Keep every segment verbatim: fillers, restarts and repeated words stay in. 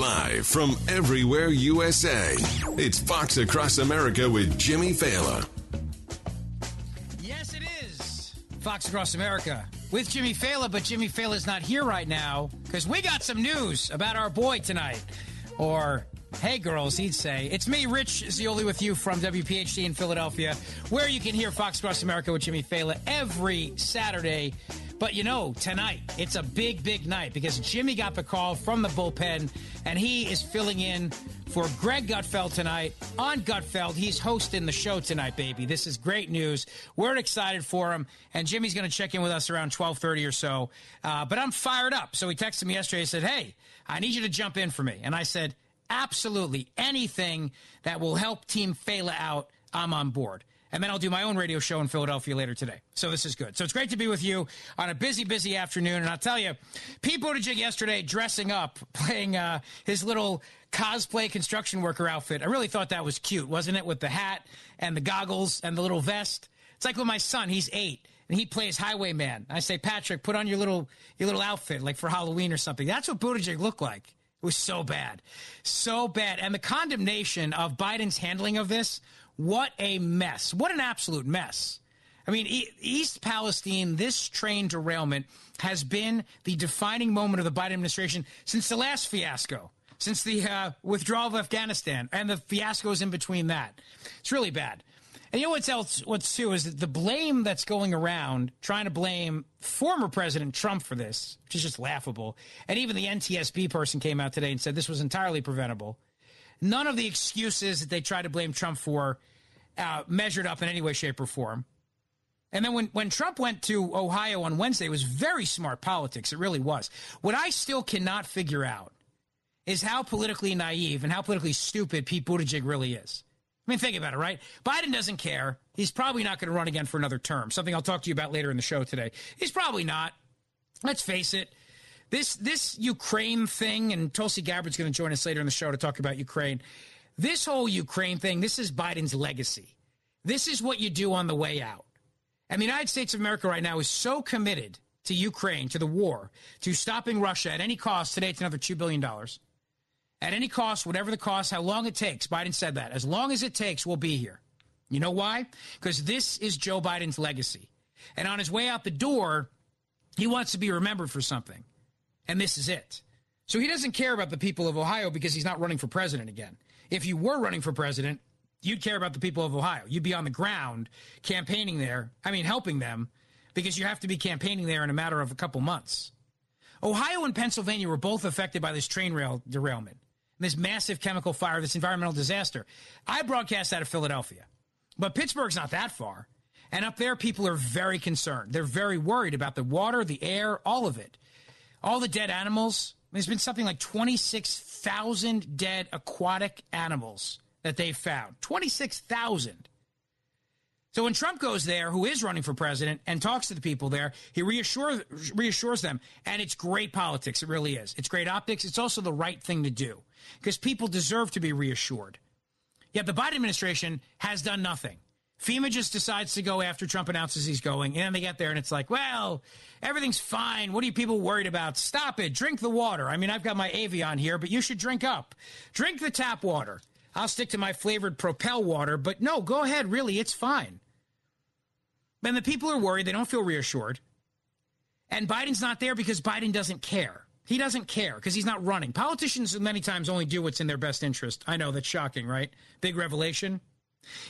Live from everywhere U S A, it's Fox Across America with Jimmy Failla. Yes, it is Fox Across America with Jimmy Failla, but Jimmy Failla's not here right now because we got some news about our boy tonight. Or, hey, girls, he'd say. It's me, Rich Zeoli, with you from W P H D in Philadelphia, where you can hear Fox Across America with Jimmy Failla every Saturday. But, you know, tonight, it's a big, big night because Jimmy got the call from the bullpen, and he is filling in for Greg Gutfeld tonight. On Gutfeld, he's hosting the show tonight, baby. This is great news. We're excited for him, and Jimmy's going to check in with us around twelve thirty or so. Uh, but I'm fired up. So he texted me yesterday. He said, hey, I need you to jump in for me. And I said, absolutely, anything that will help Team Failla out, I'm on board. And then I'll do my own radio show in Philadelphia later today. So this is good. So it's great to be with you on a busy, busy afternoon. And I'll tell you, Pete Buttigieg yesterday dressing up, playing uh, his little cosplay construction worker outfit. I really thought that was cute, wasn't it? With the hat and the goggles and the little vest. It's like with my son. He's eight. And he plays Highwayman. I say, Patrick, put on your little your little outfit, like for Halloween or something. That's what Buttigieg looked like. It was so bad. So bad. And the condemnation of Biden's handling of this, what a mess. What an absolute mess. I mean, e- East Palestine, this train derailment has been the defining moment of the Biden administration since the last fiasco, since the uh, withdrawal of Afghanistan and the fiascos in between that. It's really bad. And you know what's else? What's too is the blame that's going around trying to blame former President Trump for this, which is just laughable. And even the N T S B person came out today and said this was entirely preventable. None of the excuses that they tried to blame Trump for Uh, measured up in any way, shape, or form. And then when, when Trump went to Ohio on Wednesday, it was very smart politics. It really was. What I still cannot figure out is how politically naive and how politically stupid Pete Buttigieg really is. I mean, think about it, right? Biden doesn't care. He's probably not going to run again for another term, something I'll talk to you about later in the show today. He's probably not. Let's face it. This, this Ukraine thing, and Tulsi Gabbard's going to join us later in the show to talk about Ukraine. This whole Ukraine thing, this is Biden's legacy. This is what you do on the way out. And the United States of America right now is so committed to Ukraine, to the war, to stopping Russia at any cost. Today, it's another two billion dollars. At any cost, whatever the cost, how long it takes. Biden said that. As long as it takes, we'll be here. You know why? Because this is Joe Biden's legacy. And on his way out the door, he wants to be remembered for something. And this is it. So he doesn't care about the people of Ohio because he's not running for president again. If you were running for president, you'd care about the people of Ohio. You'd be on the ground campaigning there. I mean, helping them, because you have to be campaigning there in a matter of a couple months. Ohio and Pennsylvania were both affected by this train rail derailment, this massive chemical fire, this environmental disaster. I broadcast out of Philadelphia, but Pittsburgh's not that far. And up there, people are very concerned. They're very worried about the water, the air, all of it, all the dead animals. There's been something like twenty-six thousand dead aquatic animals that they've found. twenty-six thousand. So when Trump goes there, who is running for president, and talks to the people there, he reassure, reassures them. And it's great politics. It really is. It's great optics. It's also the right thing to do because people deserve to be reassured. Yet the Biden administration has done nothing. FEMA just decides to go after Trump announces he's going, and they get there, and it's like, well, everything's fine. What are you people worried about? Stop it. Drink the water. I mean, I've got my Evian here, but you should drink up. Drink the tap water. I'll stick to my flavored Propel water, but no, go ahead. Really, it's fine. And the people are worried. They don't feel reassured. And Biden's not there because Biden doesn't care. He doesn't care because he's not running. Politicians many times only do what's in their best interest. I know, that's shocking, right? Big revelation.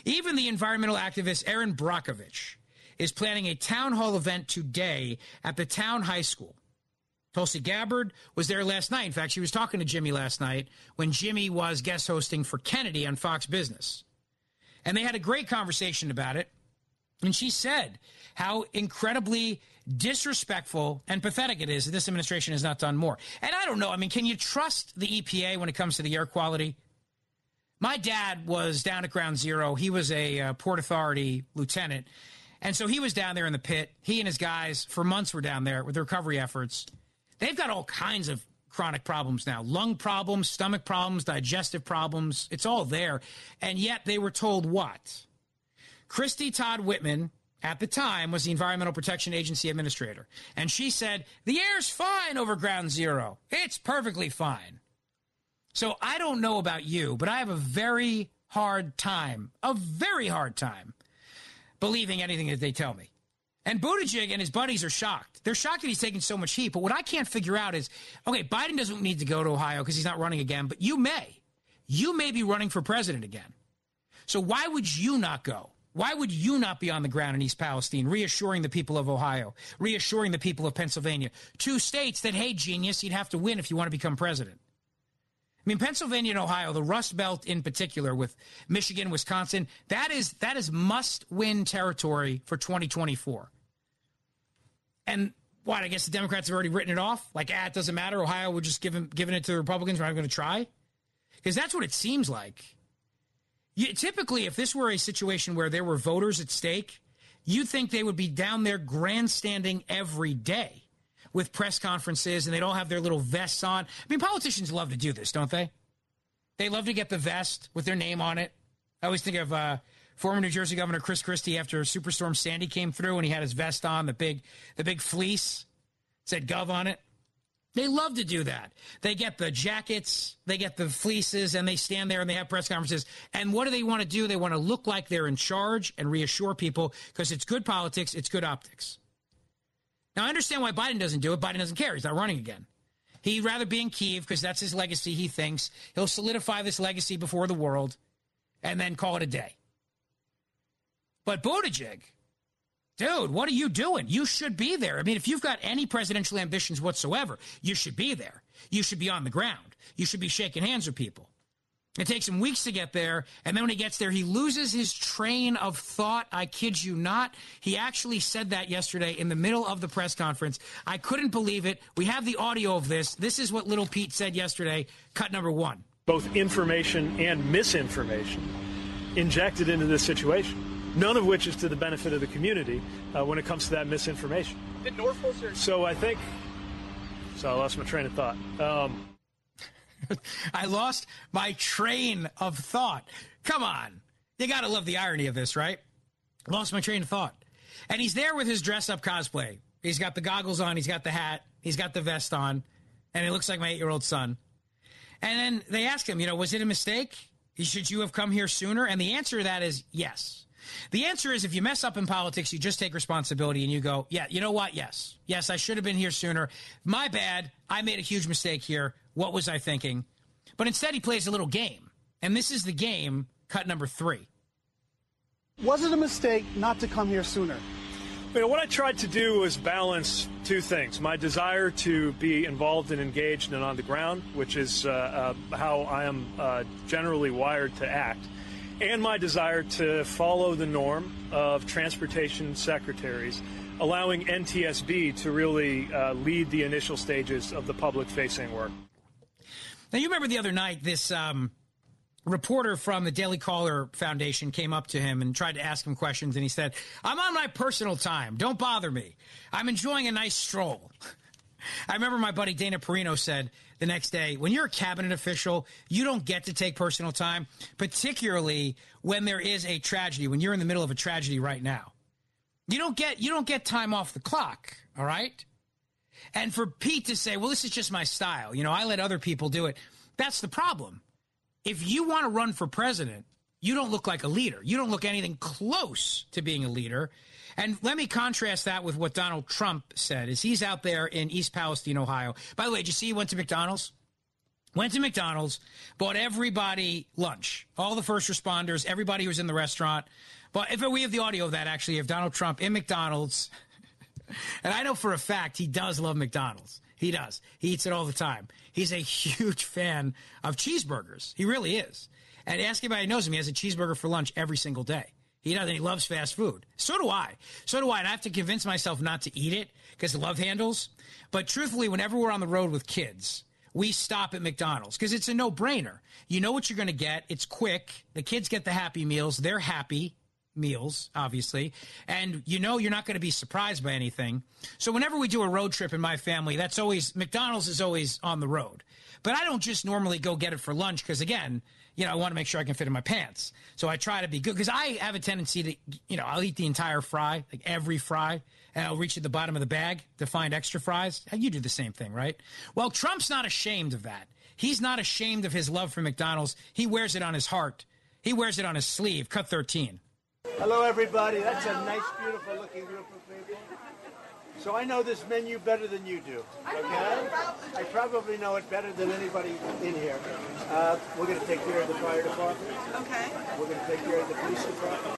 Even the environmental activist Aaron Brockovich is planning a town hall event today at the town high school. Tulsi Gabbard was there last night. In fact, she was talking to Jimmy last night when Jimmy was guest hosting for Kennedy on Fox Business. And they had a great conversation about it. And she said how incredibly disrespectful and pathetic it is that this administration has not done more. And I don't know. I mean, can you trust the E P A when it comes to the air quality? My dad was down at Ground Zero. He was a uh, Port Authority lieutenant, and so he was down there in the pit. He and his guys for months were down there with the recovery efforts. They've got all kinds of chronic problems now, lung problems, stomach problems, digestive problems. It's all there, and yet they were told what? Christy Todd Whitman, at the time, was the Environmental Protection Agency administrator, and she said, the air's fine over Ground Zero. It's perfectly fine. So I don't know about you, but I have a very hard time, a very hard time believing anything that they tell me. And Buttigieg and his buddies are shocked. They're shocked that he's taking so much heat. But what I can't figure out is, okay, Biden doesn't need to go to Ohio because he's not running again, but you may. You may be running for president again. So why would you not go? Why would you not be on the ground in East Palestine, reassuring the people of Ohio, reassuring the people of Pennsylvania, two states that, hey, genius, you'd have to win if you want to become president? I mean, Pennsylvania and Ohio, the Rust Belt in particular, with Michigan, Wisconsin, that is that is must-win territory for twenty twenty-four. And what, I guess the Democrats have already written it off? Like, ah, it doesn't matter. Ohio, we're just giving, giving it to the Republicans. We're not going to try? Because that's what it seems like. You, typically, if this were a situation where there were voters at stake, you'd think they would be down there grandstanding every day with press conferences, and they'd all have their little vests on. I mean, politicians love to do this, don't they? They love to get the vest with their name on it. I always think of uh, former New Jersey Governor Chris Christie after Superstorm Sandy came through, and he had his vest on, the big, the big fleece, said Gov on it. They love to do that. They get the jackets, they get the fleeces, and they stand there and they have press conferences. And what do they want to do? They want to look like they're in charge and reassure people because it's good politics, it's good optics. Now, I understand why Biden doesn't do it. Biden doesn't care. He's not running again. He'd rather be in Kyiv because that's his legacy, he thinks. He'll solidify this legacy before the world and then call it a day. But Buttigieg, dude, what are you doing? You should be there. I mean, if you've got any presidential ambitions whatsoever, you should be there. You should be on the ground. You should be shaking hands with people. It takes him weeks to get there, and then when he gets there, he loses his train of thought. I kid you not. He actually said that yesterday in the middle of the press conference. I couldn't believe it. We have the audio of this. This is what Little Pete said yesterday. Cut number one. Both information and misinformation injected into this situation, none of which is to the benefit of the community uh, when it comes to that misinformation. Did Norfolk or- so I think – so I lost my train of thought. Um I lost my train of thought. Come on. You got to love the irony of this, right? Lost my train of thought. And he's there with his dress-up cosplay. He's got the goggles on. He's got the hat. He's got the vest on. And it looks like my eight-year-old son. And then they ask him, you know, was it a mistake? Should you have come here sooner? And the answer to that is yes. The answer is if you mess up in politics, you just take responsibility and you go, yeah, you know what? Yes. Yes, I should have been here sooner. My bad. I made a huge mistake here. What was I thinking? But instead, he plays a little game. And this is the game, cut number three. Was it a mistake not to come here sooner? You know, what I tried to do was balance two things. My desire to be involved and engaged and on the ground, which is uh, uh, how I am uh, generally wired to act, and my desire to follow the norm of transportation secretaries, allowing N T S B to really uh, lead the initial stages of the public-facing work. Now, you remember the other night, this um, reporter from the Daily Caller Foundation came up to him and tried to ask him questions, and he said, I'm on my personal time. Don't bother me. I'm enjoying a nice stroll. I remember my buddy Dana Perino said the next day, when you're a cabinet official, you don't get to take personal time, particularly when there is a tragedy, when you're in the middle of a tragedy right now. You don't get you don't get time off the clock, all right? And for Pete to say, well, this is just my style. You know, I let other people do it. That's the problem. If you want to run for president, you don't look like a leader. You don't look anything close to being a leader. And let me contrast that with what Donald Trump said is he's out there in East Palestine, Ohio. By the way, did you see he went to McDonald's? Went to McDonald's, bought everybody lunch, all the first responders, everybody who was in the restaurant. But if we have the audio of that, actually, of Donald Trump in McDonald's. And I know for a fact he does love McDonald's. He does. He eats it all the time. He's a huge fan of cheeseburgers. He really is. And ask anybody who knows him, he has a cheeseburger for lunch every single day. He does, and he loves fast food. So do I. So do I, and I have to convince myself not to eat it because love handles. But truthfully, whenever we're on the road with kids, we stop at McDonald's because it's a no-brainer. You know what you're going to get. It's quick. The kids get the Happy Meals. They're happy meals, obviously. And you know you're not going to be surprised by anything. So whenever we do a road trip in my family, that's always – McDonald's is always on the road. But I don't just normally go get it for lunch because, again – you know, I want to make sure I can fit in my pants. So I try to be good because I have a tendency to, you know, I'll eat the entire fry, like every fry, and I'll reach at the bottom of the bag to find extra fries. You do the same thing, right? Well, Trump's not ashamed of that. He's not ashamed of his love for McDonald's. He wears it on his heart. He wears it on his sleeve. Cut thirteen. Hello, everybody. That's a nice, beautiful-looking group of people. So I know this menu better than you do, okay? I probably know it better than anybody in here. Uh, we're going to take care of the fire department. Okay. We're going to take care of the police department.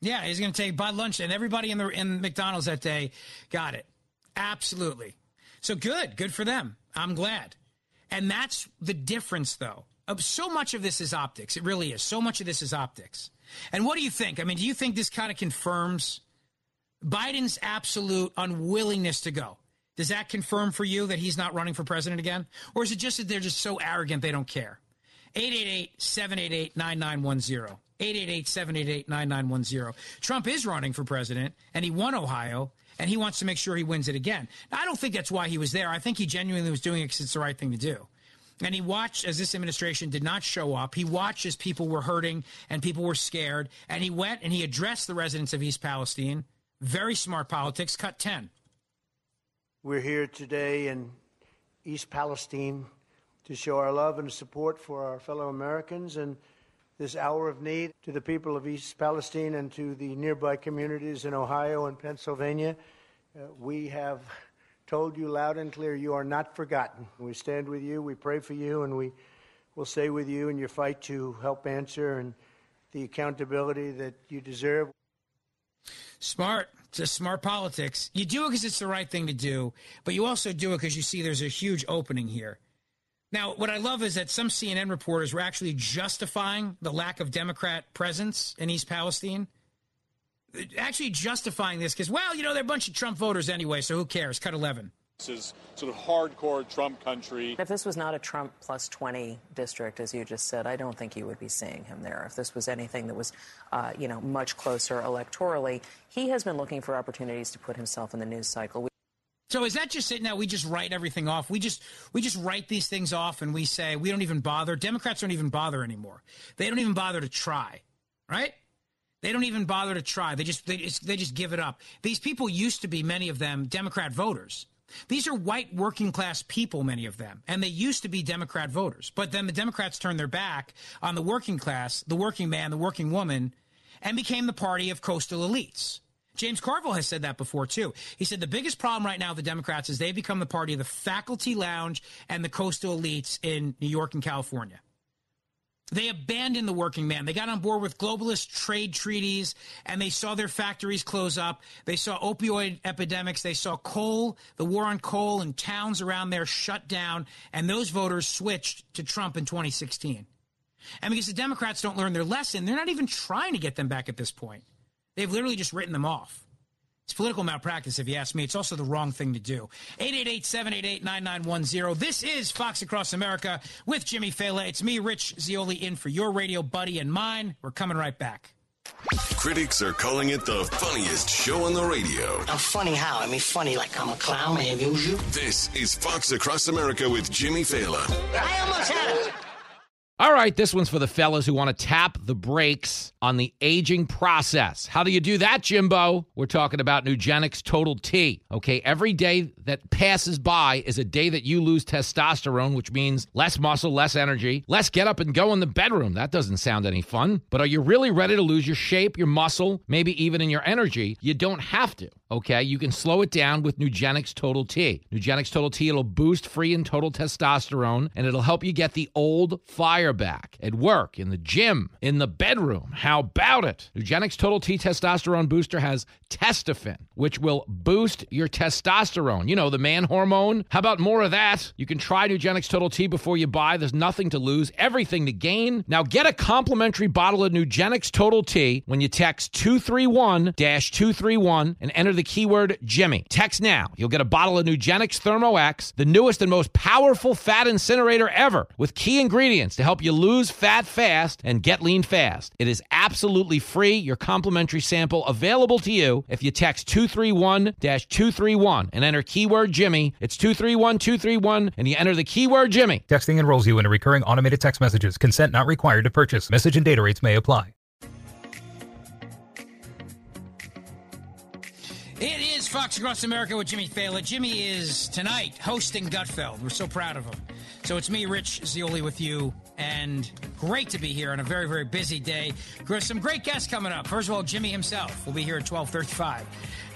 Yeah, he's going to take by lunch, and everybody in the in McDonald's that day got it. Absolutely. So good. Good for them. I'm glad. And that's the difference, though. So much of this is optics. It really is. So much of this is optics. And what do you think? I mean, do you think this kind of confirms Biden's absolute unwillingness to go? Does that confirm for you that he's not running for president again? Or is it just that they're just so arrogant they don't care? eight eight eight, seven eight eight, nine nine one zero. eight eight eight, seven eight eight, nine nine one zero. Trump is running for president, and he won Ohio, and he wants to make sure he wins it again. Now, I don't think that's why he was there. I think he genuinely was doing it because it's the right thing to do. And he watched as this administration did not show up. He watched as people were hurting and people were scared. And he went and he addressed the residents of East Palestine. Very smart politics. Cut ten. We're here today in East Palestine to show our love and support for our fellow Americans in this hour of need, to the people of East Palestine and to the nearby communities in Ohio and Pennsylvania. Uh, we have told you loud and clear, you are not forgotten. We stand with you, we pray for you, and we will stay with you in your fight to help answer and the accountability that you deserve. Smart. Just smart politics. You do it because it's the right thing to do, but you also do it because you see there's a huge opening here. Now, what I love is that some C N N reporters were actually justifying the lack of Democrat presence in East Palestine. Actually justifying this because, well, you know, they're a bunch of Trump voters anyway, so who cares? Cut eleven. This is sort of hardcore Trump country. If this was not a Trump plus twenty district, as you just said, I don't think you would be seeing him there. If this was anything that was, uh, you know, much closer electorally, he has been looking for opportunities to put himself in the news cycle. We- so is that just it now? We just write everything off. We just we just write these things off and we say we don't even bother. Democrats don't even bother anymore. They don't even bother to try. Right? They don't even bother to try. They just they just, they just give it up. These people used to be, many of them, Democrat voters. These are white working class people, many of them, and they used to be Democrat voters. But then the Democrats turned their back on the working class, the working man, the working woman, and became the party of coastal elites. James Carville has said that before, too. He said the biggest problem right now with the Democrats is they've become the party of the faculty lounge and the coastal elites in New York and California. They abandoned the working man. They got on board with globalist trade treaties, and they saw their factories close up. They saw opioid epidemics. They saw coal, the war on coal, and towns around there shut down, and those voters switched to Trump in twenty sixteen. And because the Democrats don't learn their lesson, they're not even trying to get them back at this point. They've literally just written them off. It's political malpractice, if you ask me. It's also the wrong thing to do. eight eight eight, seven eight eight, nine nine one zero. This is Fox Across America with Jimmy Failla. It's me, Rich Zeoli, in for your radio buddy and mine. We're coming right back. Critics are calling it the funniest show on the radio. I'm funny how? I mean, funny like I'm a clown, I amuse you. This is Fox Across America with Jimmy Failla. I almost had it. All right, this one's for the fellas who want to tap the brakes on the aging process. How do you do that, Jimbo? We're talking about Nugenix Total T. Okay, every day that passes by is a day that you lose testosterone, which means less muscle, less energy, less get up and go in the bedroom. That doesn't sound any fun. But are you really ready to lose your shape, your muscle, maybe even in your energy? You don't have to. Okay, you can slow it down with Nugenix Total T. Nugenix Total T, it'll boost free and total testosterone, and it'll help you get the old fire back at work, in the gym, in the bedroom. How about it? Nugenix Total T Testosterone Booster has Testofen, which will boost your testosterone. You know, the man hormone. How about more of that? You can try Nugenix Total T before you buy. There's nothing to lose, everything to gain. Now, get a complimentary bottle of Nugenix Total T when you text two three one, two three one and enter the keyword Jimmy. Text now. You'll get a bottle of Nugenix Thermo X, the newest and most powerful fat incinerator ever, with key ingredients to help you lose fat fast and get lean fast. It is absolutely free. Your complimentary sample available to you if you text two three one, two three one and enter keyword Jimmy. It's two three one, two three one and you enter the keyword Jimmy. Texting enrolls you into recurring automated text messages. Consent not required to purchase. Message and data rates may apply. Fox Across America with Jimmy Failla. Jimmy is tonight hosting Gutfeld. We're so proud of him. So it's me, Rich Zeoli, with you, and great to be here on a very, very busy day. There's some great guests coming up. First of all, Jimmy himself will be here at twelve thirty-five.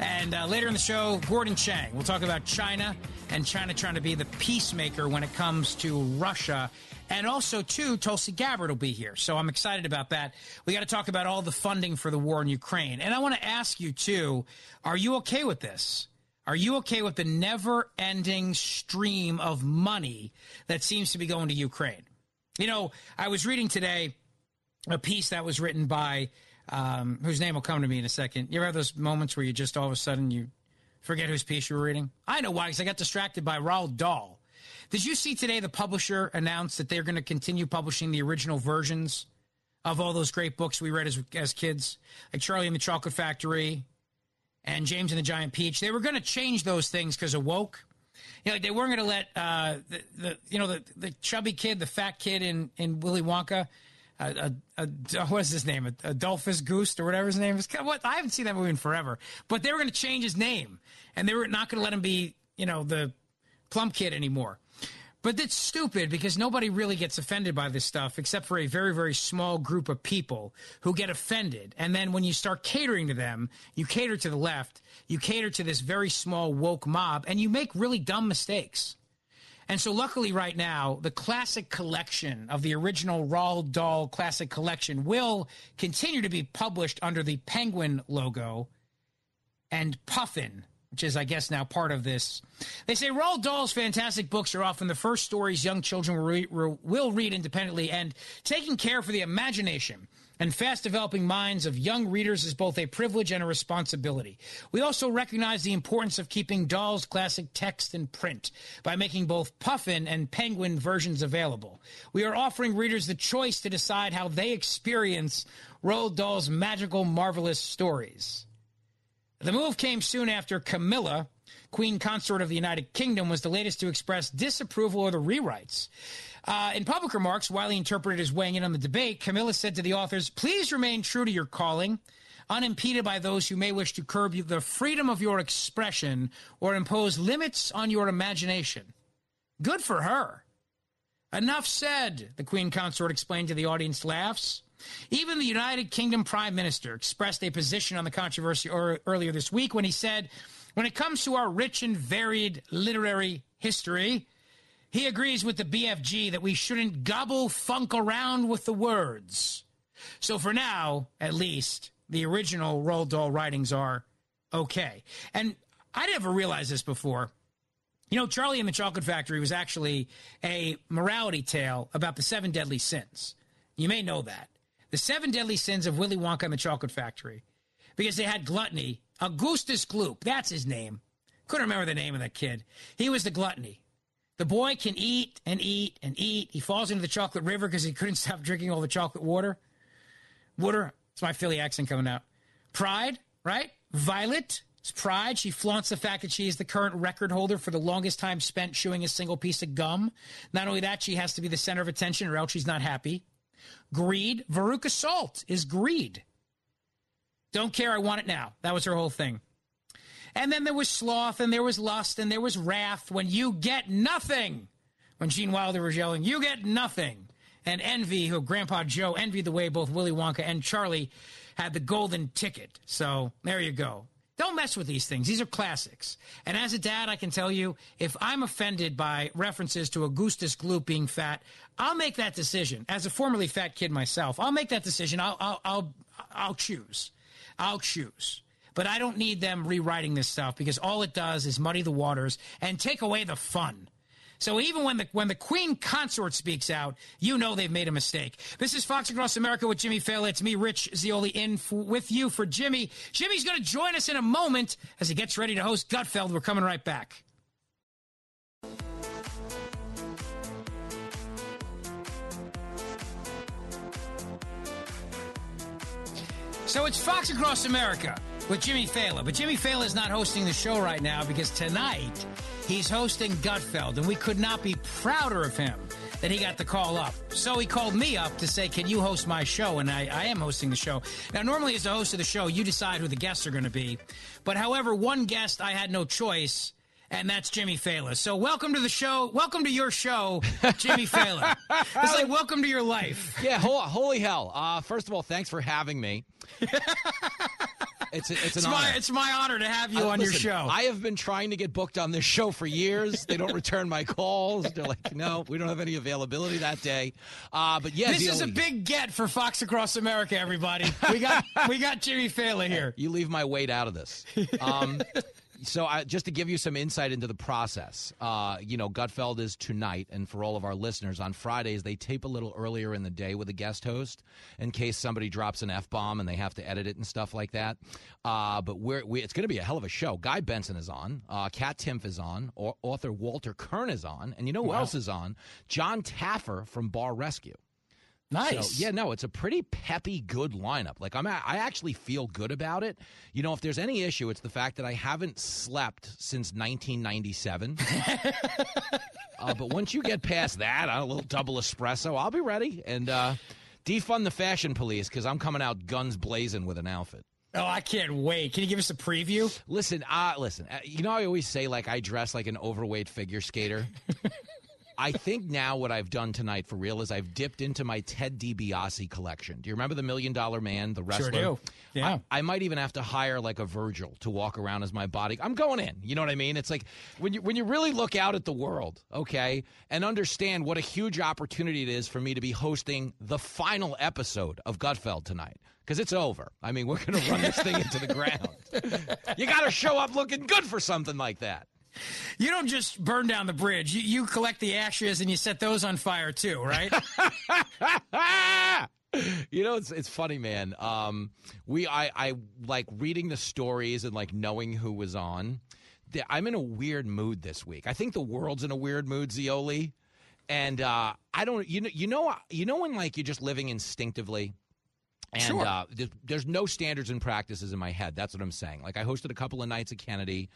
And uh, later in the show, Gordon Chang. We'll talk about China and China trying to be the peacemaker when it comes to Russia. And also, too, Tulsi Gabbard will be here. So I'm excited about that. We got to talk about all the funding for the war in Ukraine. And I want to ask you, too, are you okay with this? Are you okay with the never-ending stream of money that seems to be going to Ukraine? You know, I was reading today a piece that was written by, um, whose name will come to me in a second. You ever have those moments where you just all of a sudden you forget whose piece you were reading? I know why, because I got distracted by Roald Dahl. Did you see today the publisher announced that they're going to continue publishing the original versions of all those great books we read as as kids, like Charlie and the Chocolate Factory and James and the Giant Peach? They were going to change those things because of woke. You know, like they weren't going to let uh, the, the you know the, the chubby kid, the fat kid in in Willy Wonka, uh, uh, uh, what's his name, Adolphus Goose or whatever his name is. What I haven't seen that movie in forever. But they were going to change his name, and they were not going to let him be you know the plump kid anymore. But that's stupid because nobody really gets offended by this stuff except for a very, very small group of people who get offended. And then when you start catering to them, you cater to the left, you cater to this very small woke mob, and you make really dumb mistakes. And so luckily right now, the classic collection of the original Roald Dahl classic collection will continue to be published under the Penguin logo and Puffin, which is, I guess, now part of this. They say Roald Dahl's fantastic books are often the first stories young children will read, will read independently, and taking care for the imagination and fast-developing minds of young readers is both a privilege and a responsibility. We also recognize the importance of keeping Dahl's classic text in print by making both Puffin and Penguin versions available. We are offering readers the choice to decide how they experience Roald Dahl's magical, marvelous stories. The move came soon after Camilla, Queen Consort of the United Kingdom, was the latest to express disapproval of the rewrites. Uh, in public remarks, widely interpreted as weighing in on the debate, Camilla said to the authors, "Please remain true to your calling, unimpeded by those who may wish to curb the freedom of your expression or impose limits on your imagination." Good for her. "Enough said," the Queen Consort explained to the audience laughs. Even the United Kingdom Prime Minister expressed a position on the controversy or, earlier this week when he said, when it comes to our rich and varied literary history, he agrees with the B F G that we shouldn't gobble funk around with the words. So for now, at least, the original Roald Dahl writings are okay. And I never realized this before. You know, Charlie and the Chocolate Factory was actually a morality tale about the seven deadly sins. You may know that. The seven deadly sins of Willy Wonka and the Chocolate Factory, because they had gluttony. Augustus Gloop, that's his name. Couldn't remember the name of that kid. He was the gluttony. The boy can eat and eat and eat. He falls into the chocolate river because he couldn't stop drinking all the chocolate water. Water, it's my Philly accent coming out. Pride, right? Violet, it's pride. She flaunts the fact that she is the current record holder for the longest time spent chewing a single piece of gum. Not only that, she has to be the center of attention or else she's not happy. Greed. Veruca Salt is greed. Don't care, I want it now. That was her whole thing. And then there was sloth, and there was lust, and there was wrath when you get nothing. When Gene Wilder was yelling, "You get nothing." And envy, who Grandpa Joe envied the way both Willy Wonka and Charlie had the golden ticket. So there you go. Don't mess with these things. These are classics. And as a dad, I can tell you, if I'm offended by references to Augustus Gloop being fat, I'll make that decision. As a formerly fat kid myself, I'll make that decision. I'll, I'll, I'll, I'll choose. I'll choose. But I don't need them rewriting this stuff because all it does is muddy the waters and take away the fun. So even when the when the Queen Consort speaks out, you know they've made a mistake. This is Fox Across America with Jimmy Failla. It's me, Rich Zeoli, in f- with you for Jimmy. Jimmy's going to join us in a moment as he gets ready to host Gutfeld. We're coming right back. So it's Fox Across America with Jimmy Failla. But Jimmy Failla is not hosting the show right now because tonight he's hosting Gutfeld, and we could not be prouder of him that he got the call up. So he called me up to say, can you host my show? And I, I am hosting the show. Now, normally as the host of the show, you decide who the guests are going to be. But however, one guest, I had no choice, and that's Jimmy Failla. So welcome to the show. Welcome to your show, Jimmy Failla. It's like welcome to your life. Yeah, holy hell. Uh, first of all, thanks for having me. It's, a, it's, an it's, honor. My, it's my honor to have you uh, on listen, your show. I have been trying to get booked on this show for years. They don't return my calls. They're like, no, we don't have any availability that day. Uh, but yeah, this is only... a big get for Fox Across America, everybody. We got we got Jimmy Failla here. You leave my weight out of this. Um, so I, just to give you some insight into the process, uh, you know, Gutfeld is tonight. And for all of our listeners, on Fridays, they tape a little earlier in the day with a guest host in case somebody drops an F-bomb and they have to edit it and stuff like that. Uh, but we're, we, it's going to be a hell of a show. Guy Benson is on. Uh, Kat Timpf is on. Or, author Walter Kern is on. And you know who wow. else is on? John Taffer from Bar Rescue. Nice. So, yeah, no, it's a pretty peppy, good lineup. Like, I'm, a- I actually feel good about it. You know, if there's any issue, it's the fact that I haven't slept since nineteen ninety-seven. uh, but once you get past that, a little double espresso, I'll be ready. And uh, defund the fashion police, because I'm coming out guns blazing with an outfit. Oh, I can't wait. Can you give us a preview? Listen, uh, listen, uh, you know, I always say, like, I dress like an overweight figure skater. I think now what I've done tonight for real is I've dipped into my Ted DiBiase collection. Do you remember the Million Dollar Man, the wrestler? Sure do. Yeah. I, I might even have to hire like a Virgil to walk around as my body. I'm going in. You know what I mean? It's like when you when you really look out at the world, okay, and understand what a huge opportunity it is for me to be hosting the final episode of Gutfeld tonight. Because it's over. I mean, we're going to run this thing into the ground. You got to show up looking good for something like that. You don't just burn down the bridge. You, you collect the ashes and you set those on fire too, right? You know, it's it's funny, man. Um, we I, I like reading the stories and like knowing who was on. I'm in a weird mood this week. I think the world's in a weird mood, Zeoli. And uh, I don't, you know, you know, you know when like you're just living instinctively. And sure. uh, there's, there's no standards and practices in my head. That's what I'm saying. Like I hosted a couple of nights at Kennedy.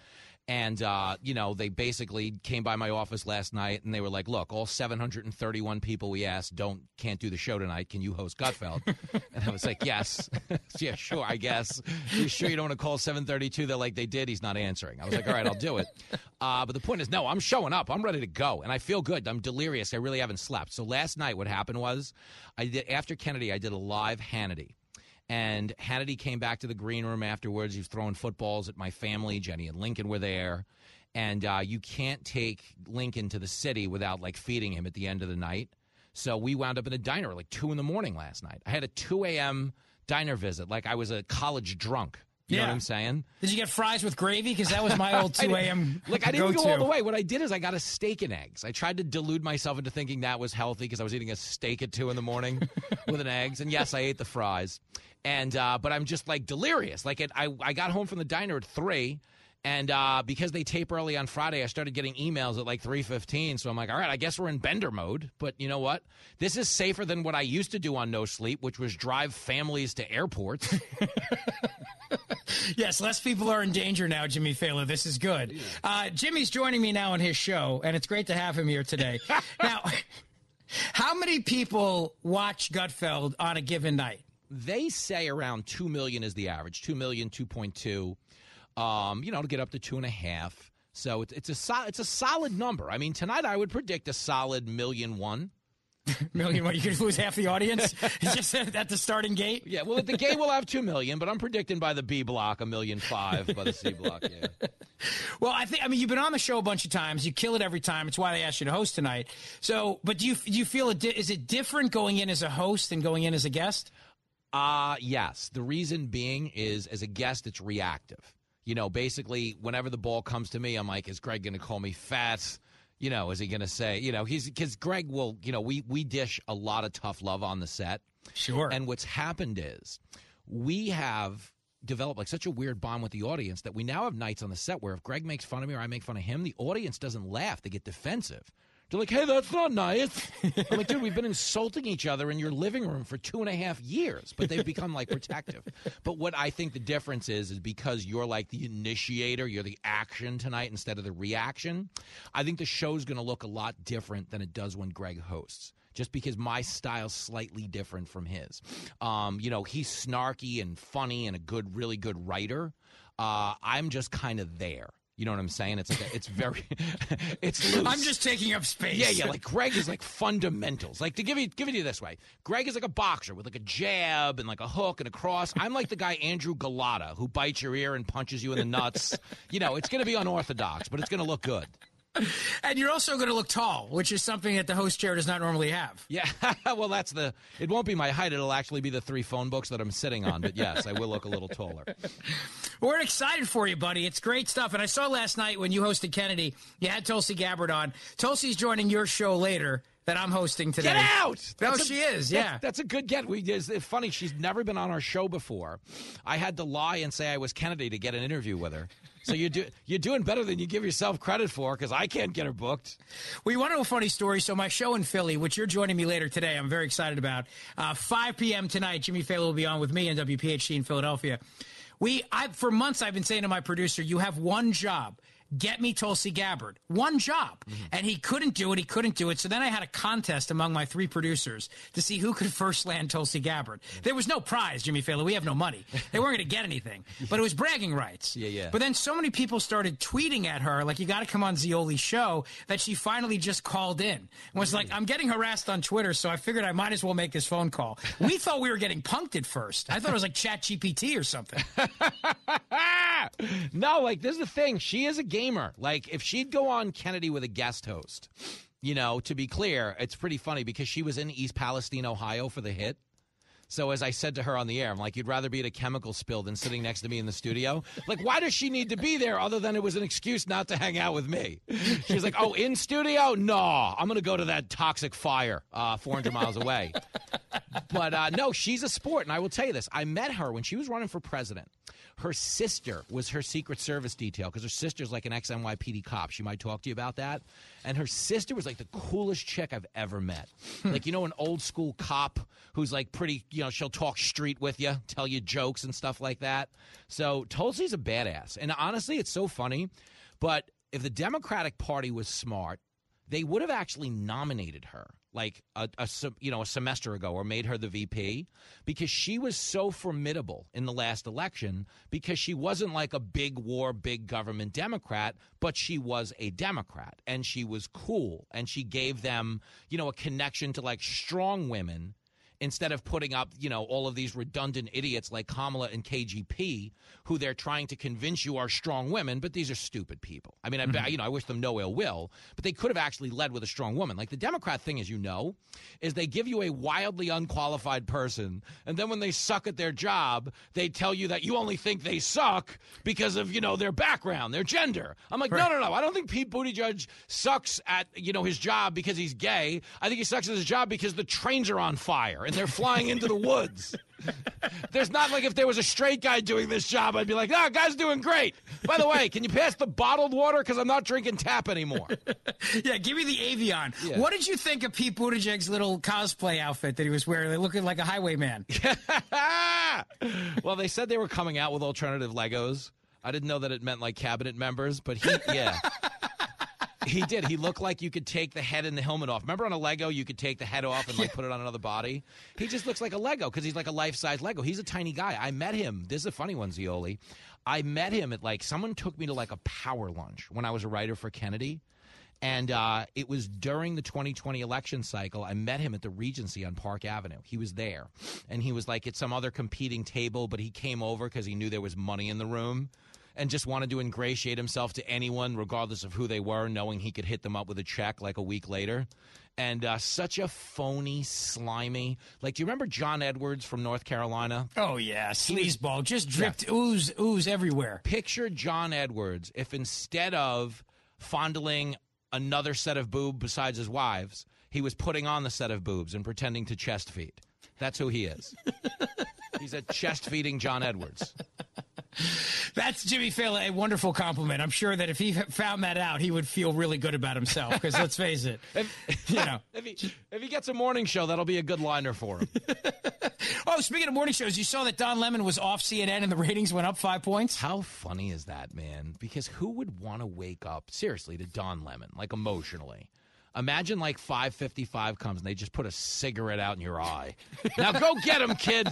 And, uh, you know, they basically came by my office last night and they were like, look, all seven hundred thirty-one people we asked don't can't do the show tonight. Can you host Gutfeld? And I was like, yes. Yeah, sure, I guess. You sure you don't want to call seven thirty-two? They're like, they did. He's not answering. I was like, all right, I'll do it. Uh, but the point is, no, I'm showing up. I'm ready to go. And I feel good. I'm delirious. I really haven't slept. So last night what happened was I did after Kennedy, I did a live Hannity. And Hannity came back to the green room afterwards. He was throwing footballs at my family. Jenny and Lincoln were there. And uh, you can't take Lincoln to the city without, like, feeding him at the end of the night. So we wound up in a diner at, like, two in the morning last night. I had a two a.m. diner visit. Like, I was a college drunk. You yeah. know what I'm saying? Did you get fries with gravy? Because that was my old two a.m. Like, I didn't go, go all the way. What I did is I got a steak and eggs. I tried to delude myself into thinking that was healthy because I was eating a steak at two in the morning with an eggs. And, yes, I ate the fries. And uh, but I'm just, like, delirious. Like, it, I, I got home from the diner at three, and uh, because they tape early on Friday, I started getting emails at, like, three fifteen. So I'm like, all right, I guess we're in bender mode. But you know what? This is safer than what I used to do on No Sleep, which was drive families to airports. Yes, less people are in danger now, Jimmy Failla. This is good. Uh, Jimmy's joining me now on his show, and it's great to have him here today. Now, how many people watch Gutfeld on a given night? They say around two million is the average, two million, two point two, um, you know, to get up to two and a half. So it's, it's, a sol- it's a solid number. I mean, tonight I would predict a solid million one. Million, what, you could lose half the audience just at the starting gate? Yeah, well, at the gate we'll have two million, but I'm predicting by the B block a million five, by the C block, yeah. Well, I think, I mean, you've been on the show a bunch of times. You kill it every time. It's why they asked you to host tonight. So, but do you, do you feel, it, is it different going in as a host than going in as a guest? Uh, yes. The reason being is, as a guest, it's reactive. You know, basically, whenever the ball comes to me, I'm like, is Greg going to call me fat? You know, is he going to say, you know, he's because Greg will, you know, we we dish a lot of tough love on the set. Sure. And what's happened is we have developed like such a weird bond with the audience that we now have nights on the set where if Greg makes fun of me or I make fun of him, the audience doesn't laugh. They get defensive. They're like, hey, that's not nice. I'm like, dude, we've been insulting each other in your living room for two and a half years, but they've become, like, protective. But what I think the difference is, is because you're, like, the initiator, you're the action tonight instead of the reaction, I think the show's going to look a lot different than it does when Greg hosts. Just because my style's slightly different from his. Um, you know, he's snarky and funny and a good, really good writer. Uh, I'm just kind of there. You know what I'm saying? It's like a, it's very, it's loose. I'm just taking up space. Yeah, yeah. Like Greg is like fundamentals. Like to give you, give it to you this way. Greg is like a boxer with like a jab and like a hook and a cross. I'm like the guy Andrew Galata who bites your ear and punches you in the nuts. You know, it's going to be unorthodox, but it's going to look good. And you're also going to look tall, which is something that the host chair does not normally have. Yeah, well, that's the – it won't be my height. It'll actually be the three phone books that I'm sitting on. But, yes, I will look a little taller. We're excited for you, buddy. It's great stuff. And I saw last night when you hosted Kennedy, you had Tulsi Gabbard on. Tulsi's joining your show later that I'm hosting today. Get out! No, she is, yeah. That's, that's a good get. We, it's funny. She's never been on our show before. I had to lie and say I was Kennedy to get an interview with her. So you do, you're doing better than you give yourself credit for, because I can't get her booked. Well, you want to know a funny story? So my show in Philly, which you're joining me later today, I'm very excited about, uh, five p.m. tonight, Jimmy Failla will be on with me and W P H D in Philadelphia. We, I, for months, I've been saying to my producer, you have one job. Get me Tulsi Gabbard. One job. Mm-hmm. And he couldn't do it. He couldn't do it. So then I had a contest among my three producers to see who could first land Tulsi Gabbard. Mm-hmm. There was no prize, Jimmy Failla. We have no money. They weren't going to get anything. But it was bragging rights. Yeah, yeah. But then so many people started tweeting at her, like, you got to come on Zeoli's show, that she finally just called in. And was mm-hmm. like, I'm getting harassed on Twitter, so I figured I might as well make this phone call. We thought we were getting punked at first. I thought it was like Chat G P T or something. No, like, this is the thing. She is a game. Like, if she'd go on Kennedy with a guest host, you know, to be clear, it's pretty funny because she was in East Palestine, Ohio for the hit. So as I said to her on the air, I'm like, you'd rather be at a chemical spill than sitting next to me in the studio. Like, why does she need to be there other than it was an excuse not to hang out with me? She's like, oh, in studio? No, I'm going to go to that toxic fire uh, four hundred miles away. But uh, no, she's a sport. And I will tell you this. I met her when she was running for president. Her sister was her Secret Service detail because her sister's like an ex N Y P D cop. She might talk to you about that. And her sister was like the coolest chick I've ever met. Hmm. Like, you know, an old school cop who's like pretty, you know, she'll talk street with you, tell you jokes and stuff like that. So Tulsi's a badass. And honestly, it's so funny. But if the Democratic Party was smart, they would have actually nominated her like a, a you know a semester ago or made her the V P because she was so formidable in the last election because she wasn't like a big war, big government Democrat, but she was a Democrat and she was cool and she gave them, you know, a connection to like strong women instead of putting up, you know, all of these redundant idiots like Kamala and K G P who they're trying to convince you are strong women, but these are stupid people. I mean, I, mm-hmm. you know, I wish them no ill will, but they could have actually led with a strong woman. Like the Democrat thing, as you know, is they give you a wildly unqualified person, and then when they suck at their job, they tell you that you only think they suck because of, you know, their background, their gender. I'm like, right. no, no, no. I don't think Pete Buttigieg sucks at, you know, his job because he's gay. I think he sucks at his job because the trains are on fire. And they're flying into the woods. There's not like if there was a straight guy doing this job, I'd be like, ah, oh, guy's doing great. By the way, can you pass the bottled water? Because I'm not drinking tap anymore. Yeah, give me the Avion. Yeah. What did you think of Pete Buttigieg's little cosplay outfit that he was wearing? They looked like a highwayman. Well, they said they were coming out with alternative Legos. I didn't know that it meant like cabinet members, but he, yeah. He did. He looked like you could take the head and the helmet off. Remember on a Lego, you could take the head off and like put it on another body? He just looks like a Lego because he's like a life-size Lego. He's a tiny guy. I met him. This is a funny one, Zeoli. I met him at like someone took me to like a power lunch when I was a writer for Kennedy. And uh, it was during the twenty twenty election cycle. I met him at the Regency on Park Avenue. He was there. And he was like at some other competing table, but he came over because he knew there was money in the room. And just wanted to ingratiate himself to anyone, regardless of who they were, knowing he could hit them up with a check like a week later. And uh, such a phony, slimy. Like, do you remember John Edwards from North Carolina? Oh, yeah. Sleazeball. Just dripped yeah. ooze, ooze everywhere. Picture John Edwards if instead of fondling another set of boobs besides his wives, he was putting on the set of boobs and pretending to chest feed. That's who he is. He's a chest-feeding John Edwards. That's Jimmy Failla, a wonderful compliment. I'm sure that if he found that out, he would feel really good about himself. Because let's face it, if, you know, if he if he gets a morning show, that'll be a good liner for him. Oh, speaking of morning shows, you saw that Don Lemon was off C N N and the ratings went up five points. How funny is that, man? Because who would want to wake up seriously to Don Lemon, like emotionally? Imagine like five fifty-five comes and they just put a cigarette out in your eye. Now go get him, kid.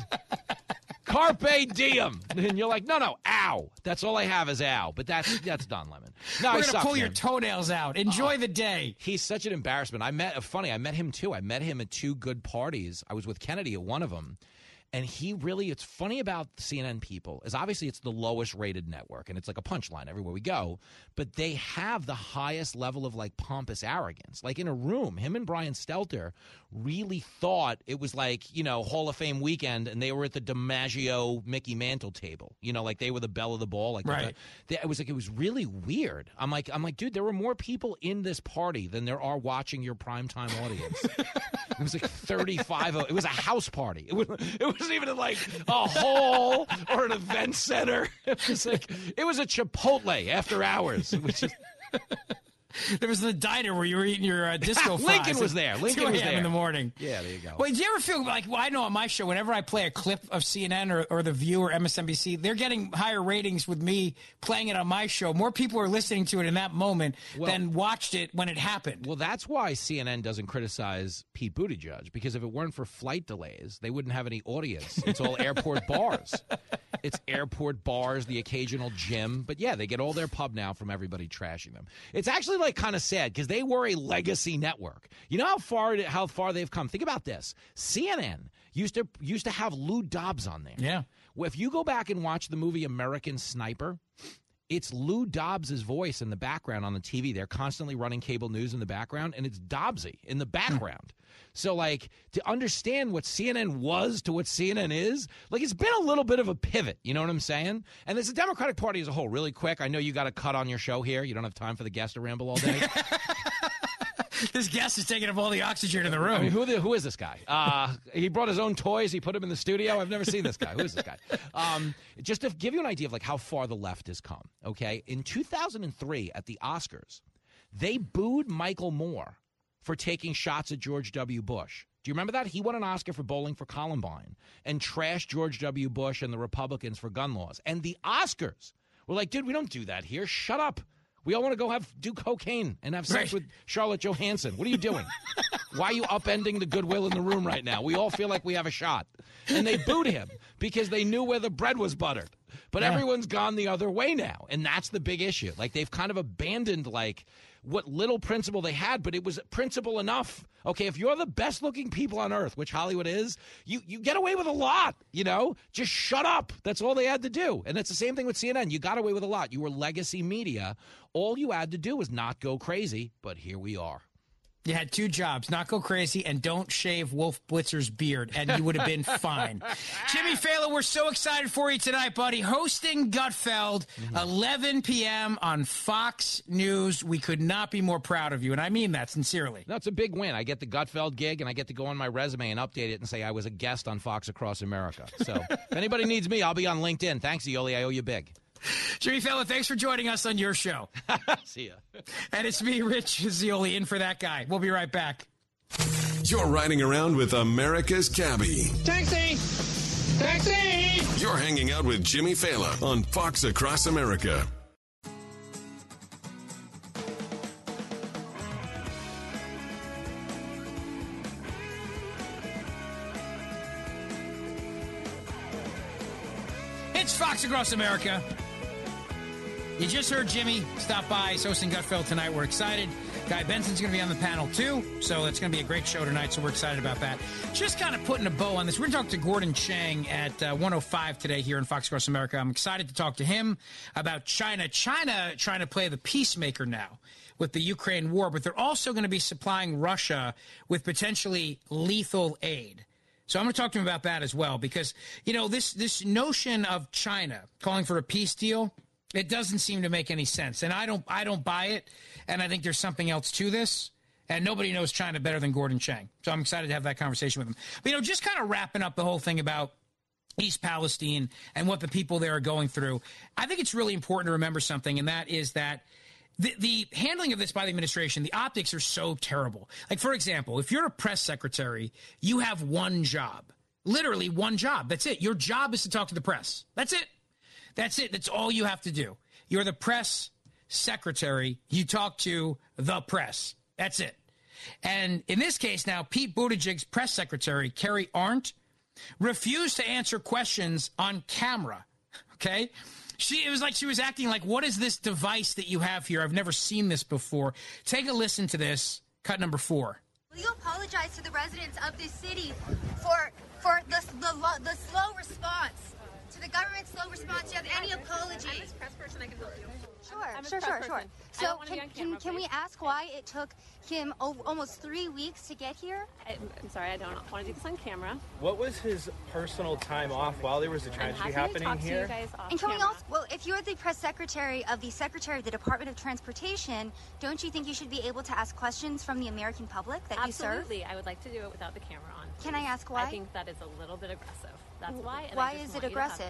Carpe diem. And you're like, no, no, ow. That's all I have is ow. But that's that's Don Lemon. No, we're going to pull him. Your toenails out. Enjoy uh, the day. He's such an embarrassment. I met, funny, I met him too. I met him at two good parties. I was with Kennedy at one of them. And he really, it's funny about C N N people is obviously it's the lowest rated network. And it's like a punchline everywhere we go. But they have the highest level of like pompous arrogance. Like in a room, him and Brian Stelter really thought it was like, you know, Hall of Fame weekend. And they were at the DiMaggio Mickey Mantle table. You know, like they were the belle of the ball. Like right. they, it was like it was really weird. I'm like, I'm like, dude, there were more people in this party than there are watching your primetime audience. It was like thirty-five. It was a house party. It was, it was wasn't even like a hall or an event center. It was like it was a Chipotle after hours. Which is... There was the diner where you were eating your uh, disco fries. Lincoln was there. Lincoln was there in the morning. Yeah, there you go. Well, do you ever feel like? Well, I know on my show, whenever I play a clip of C N N or, or The View or M S N B C, they're getting higher ratings with me playing it on my show. More people are listening to it in that moment well, than watched it when it happened. Well, that's why C N N doesn't criticize Pete Buttigieg, because if it weren't for flight delays, they wouldn't have any audience. It's all airport bars. It's airport bars, the occasional gym. But yeah, they get all their pub now from everybody trashing them. It's actually like kind of sad because they were a legacy network. You know how far how far they've come. Think about this. C N N used to used to have Lou Dobbs on there. Yeah. Well, if you go back and watch the movie American Sniper, it's Lou Dobbs' voice in the background on the T V. They're constantly running cable news in the background, and it's Dobbsy in the background. So, like, to understand what C N N was to what C N N is, like, it's been a little bit of a pivot. You know what I'm saying? And it's the Democratic Party as a whole. Really quick, I know you got a cut on your show here. You don't have time for the guest to ramble all day. This guest is taking up all the oxygen in the room. I mean, who, the, who is this guy? Uh, he brought his own toys. He put them in the studio. I've never seen this guy. Who is this guy? Um, just to give you an idea of, like, how far the left has come, okay? In two thousand three at the Oscars, they booed Michael Moore for taking shots at George W. Bush. Do you remember that? He won an Oscar for Bowling for Columbine and trashed George W. Bush and the Republicans for gun laws. And the Oscars were like, dude, we don't do that here. Shut up. We all want to go have do cocaine and have sex right. with Scarlett Johansson. What are you doing? Why are you upending the goodwill in the room right now? We all feel like we have a shot. And they booed him because they knew where the bread was buttered. But yeah. Everyone's gone the other way now. And that's the big issue. Like, they've kind of abandoned, like, what little principle they had, but it was principle enough. Okay, if you're the best-looking people on earth, which Hollywood is, you, you get away with a lot, you know? Just shut up. That's all they had to do. And it's the same thing with C N N. You got away with a lot. You were legacy media. All you had to do was not go crazy, but here we are. You had two jobs, not go crazy and don't shave Wolf Blitzer's beard, and you would have been fine. Jimmy Failla, we're so excited for you tonight, buddy. Hosting Gutfeld, mm-hmm. eleven p.m. on Fox News. We could not be more proud of you, and I mean that sincerely. No, it's a big win. I get the Gutfeld gig, and I get to go on my resume and update it and say I was a guest on Fox Across America. So if anybody needs me, I'll be on LinkedIn. Thanks, Zeoli. I owe you big. Jimmy Failla, thanks for joining us on your show. See ya. And it's me, Rich Zeoli, in for that guy. We'll be right back. You're riding around with America's Cabbie. Taxi! Taxi! You're hanging out with Jimmy Failla on Fox Across America. It's Fox Across America. You just heard Jimmy stop by. He's hosting Gutfeld tonight. We're excited. Guy Benson's going to be on the panel, too. So it's going to be a great show tonight, so we're excited about that. Just kind of putting a bow on this. We're going to talk to Gordon Chang at uh, one oh five today here in Fox Across America. I'm excited to talk to him about China. China trying to play the peacemaker now with the Ukraine war, but they're also going to be supplying Russia with potentially lethal aid. So I'm going to talk to him about that as well because, you know, this this notion of China calling for a peace deal, it doesn't seem to make any sense. And I don't I don't buy it. And I think there's something else to this. And nobody knows China better than Gordon Chang. So I'm excited to have that conversation with him. But, you know, just kind of wrapping up the whole thing about East Palestine and what the people there are going through. I think it's really important to remember something, and that is that the, the handling of this by the administration, the optics are so terrible. Like, for example, if you're a press secretary, you have one job, literally one job. That's it. Your job is to talk to the press. That's it. That's it. That's all you have to do. You're the press secretary. You talk to the press. That's it. And in this case now, Pete Buttigieg's press secretary, Kerry Arndt, refused to answer questions on camera, okay? She, it was like she was acting like, what is this device that you have here? I've never seen this before. Take a listen to this, cut number four. Will you apologize to the residents of this city for for the, the, the slow response, to the government's slow response? Do you have any apology? I'm this press person, I can help you. Sure, sure, sure, sure. So can, camera, can, can we ask why it took him almost three weeks to get here? I, I'm sorry, I don't want to do this on camera. What was his personal time off while there was a tragedy happening talk here? To you guys off and can camera. we also, well, if you're the press secretary of the Secretary of the Department of Transportation, don't you think you should be able to ask questions from the American public that Absolutely. you serve? Absolutely, I would like to do it without the camera on. Please. Can I ask why? I think that is a little bit aggressive. That's why. And why is it aggressive?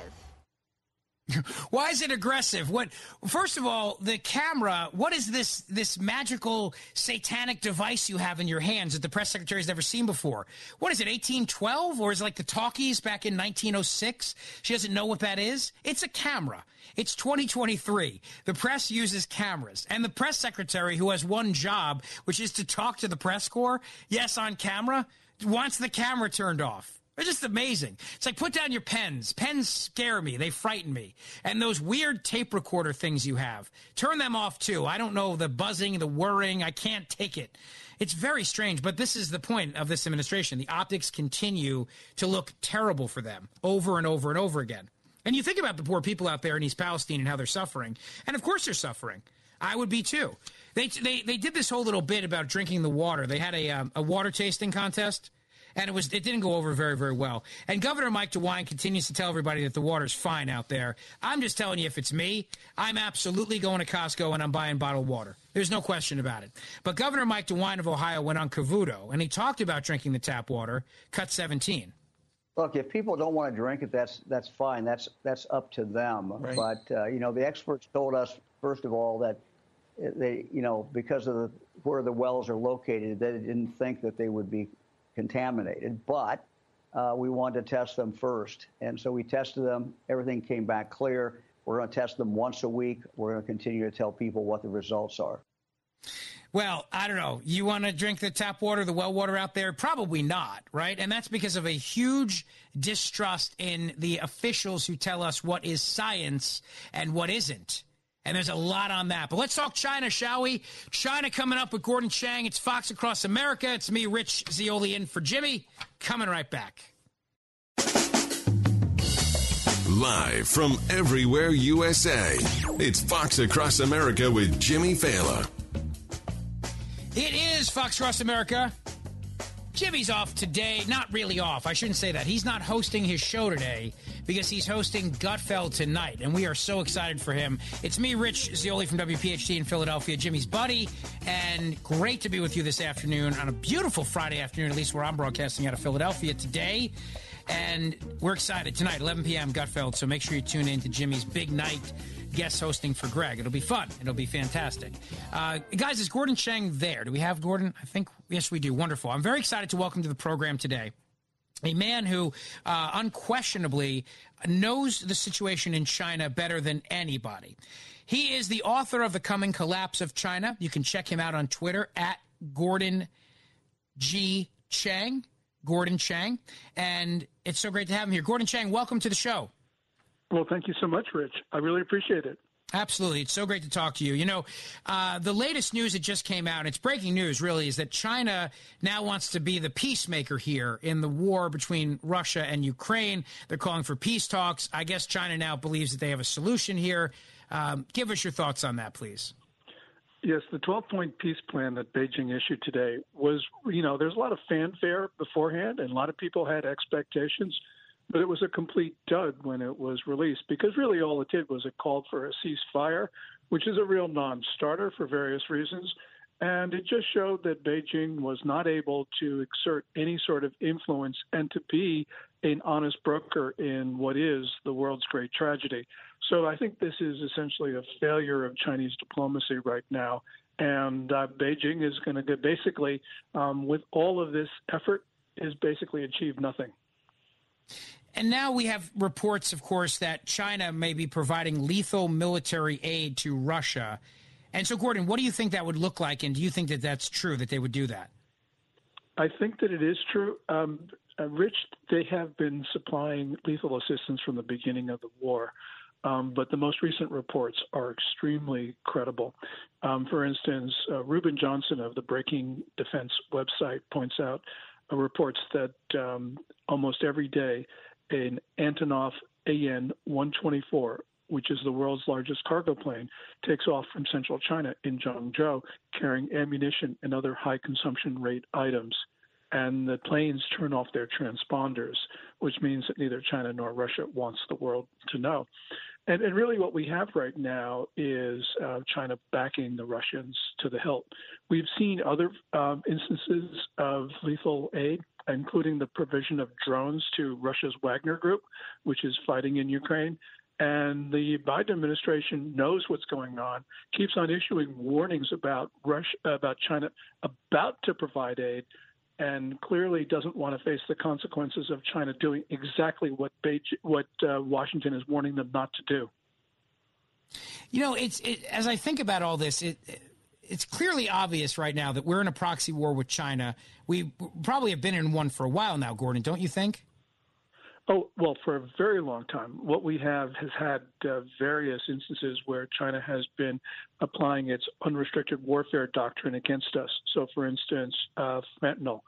Why is it aggressive? What? First of all, the camera, what is this this magical satanic device you have in your hands that the press secretary has never seen before? What is it, eighteen twelve? Or is it like the talkies back in nineteen oh six? She doesn't know what that is. It's a camera. It's twenty twenty-three. The press uses cameras. And the press secretary, who has one job, which is to talk to the press corps, yes, on camera, wants the camera turned off. They're just amazing. It's like, put down your pens. Pens scare me. They frighten me. And those weird tape recorder things you have, turn them off too. I don't know, the buzzing, the whirring. I can't take it. It's very strange, but this is the point of this administration. The optics continue to look terrible for them over and over and over again. And you think about the poor people out there in East Palestine and how they're suffering. And of course they're suffering. I would be too. They they they did this whole little bit about drinking the water. They had a um, a water tasting contest. And it was it didn't go over very, very well. And Governor Mike DeWine continues to tell everybody that the water's fine out there. I'm just telling you, if it's me, I'm absolutely going to Costco and I'm buying bottled water. There's no question about it. But Governor Mike DeWine of Ohio went on Cavuto, and he talked about drinking the tap water, cut seventeen. Look, if people don't want to drink it, that's that's fine. That's that's up to them. Right. But, uh, you know, the experts told us, first of all, that they, you know, because of the, where the wells are located, they didn't think that they would be contaminated, but uh, we wanted to test them first. And so we tested them. Everything came back clear. We're going to test them once a week. We're going to continue to tell people what the results are. Well, I don't know. You want to drink the tap water, the well water out there? Probably not, right? And that's because of a huge distrust in the officials who tell us what is science and what isn't. And there's a lot on that. But let's talk China, shall we? China coming up with Gordon Chang. It's Fox Across America. It's me, Rich Zeoli, in for Jimmy. Coming right back. Live from everywhere U S A, it's Fox Across America with Jimmy Failla. It is Fox Across America. Jimmy's off today. Not really off. I shouldn't say that. He's not hosting his show today because he's hosting Gutfeld tonight, and we are so excited for him. It's me, Rich Zeoli from W P H D in Philadelphia, Jimmy's buddy, and great to be with you this afternoon on a beautiful Friday afternoon, at least where I'm broadcasting out of Philadelphia today. And we're excited. Tonight, eleven p.m., Gutfeld, so make sure you tune in to Jimmy's big night guest hosting for Greg. It'll be fun. It'll be fantastic. Uh, guys, is Gordon Chang there? Do we have Gordon? I think, yes, we do. Wonderful. I'm very excited to welcome to the program today a man who uh, unquestionably knows the situation in China better than anybody. He is the author of The Coming Collapse of China. You can check him out on Twitter, at Gordon G. Chang. Gordon Chang. And it's so great to have him here. Gordon Chang, welcome to the show. Well, thank you so much, Rich. I really appreciate it. Absolutely. It's so great to talk to you. You know, uh, the latest news that just came out, it's breaking news, really, is that China now wants to be the peacemaker here in the war between Russia and Ukraine. They're calling for peace talks. I guess China now believes that they have a solution here. Um, give us your thoughts on that, please. Yes, the twelve-point peace plan that Beijing issued today was, you know, there's a lot of fanfare beforehand, and a lot of people had expectations. But it was a complete dud when it was released, because really all it did was it called for a ceasefire, which is a real non-starter for various reasons. And it just showed that Beijing was not able to exert any sort of influence and to be an honest broker in what is the world's great tragedy. So I think this is essentially a failure of Chinese diplomacy right now. And uh, Beijing is going to basically, um, with all of this effort, is basically achieve nothing. And now we have reports, of course, that China may be providing lethal military aid to Russia. And so, Gordon, what do you think that would look like? And do you think that that's true, that they would do that? I think that it is true. Um, uh, Rich, they have been supplying lethal assistance from the beginning of the war. Um, but the most recent reports are extremely credible. Um, for instance, uh, Reuben Johnson of the Breaking Defense website points out, uh, reports that um, almost every day an Antonov A N one twenty-four, which is the world's largest cargo plane, takes off from central China in Zhengzhou, carrying ammunition and other high consumption rate items. And the planes turn off their transponders, which means that neither China nor Russia wants the world to know. And, and really what we have right now is uh, China backing the Russians to the hilt. We've seen other um, instances of lethal aid, including the provision of drones to Russia's Wagner Group, which is fighting in Ukraine. And the Biden administration knows what's going on, keeps on issuing warnings about Russia, about China about to provide aid, and clearly doesn't want to face the consequences of China doing exactly what Beijing, what uh, Washington is warning them not to do. You know, it's it, as I think about all this, it, it, it's clearly obvious right now that we're in a proxy war with China. We probably have been in one for a while now, Gordon, don't you think? Oh, well, for a very long time. What we have has had uh, various instances where China has been applying its unrestricted warfare doctrine against us. So, for instance, uh, fentanyl.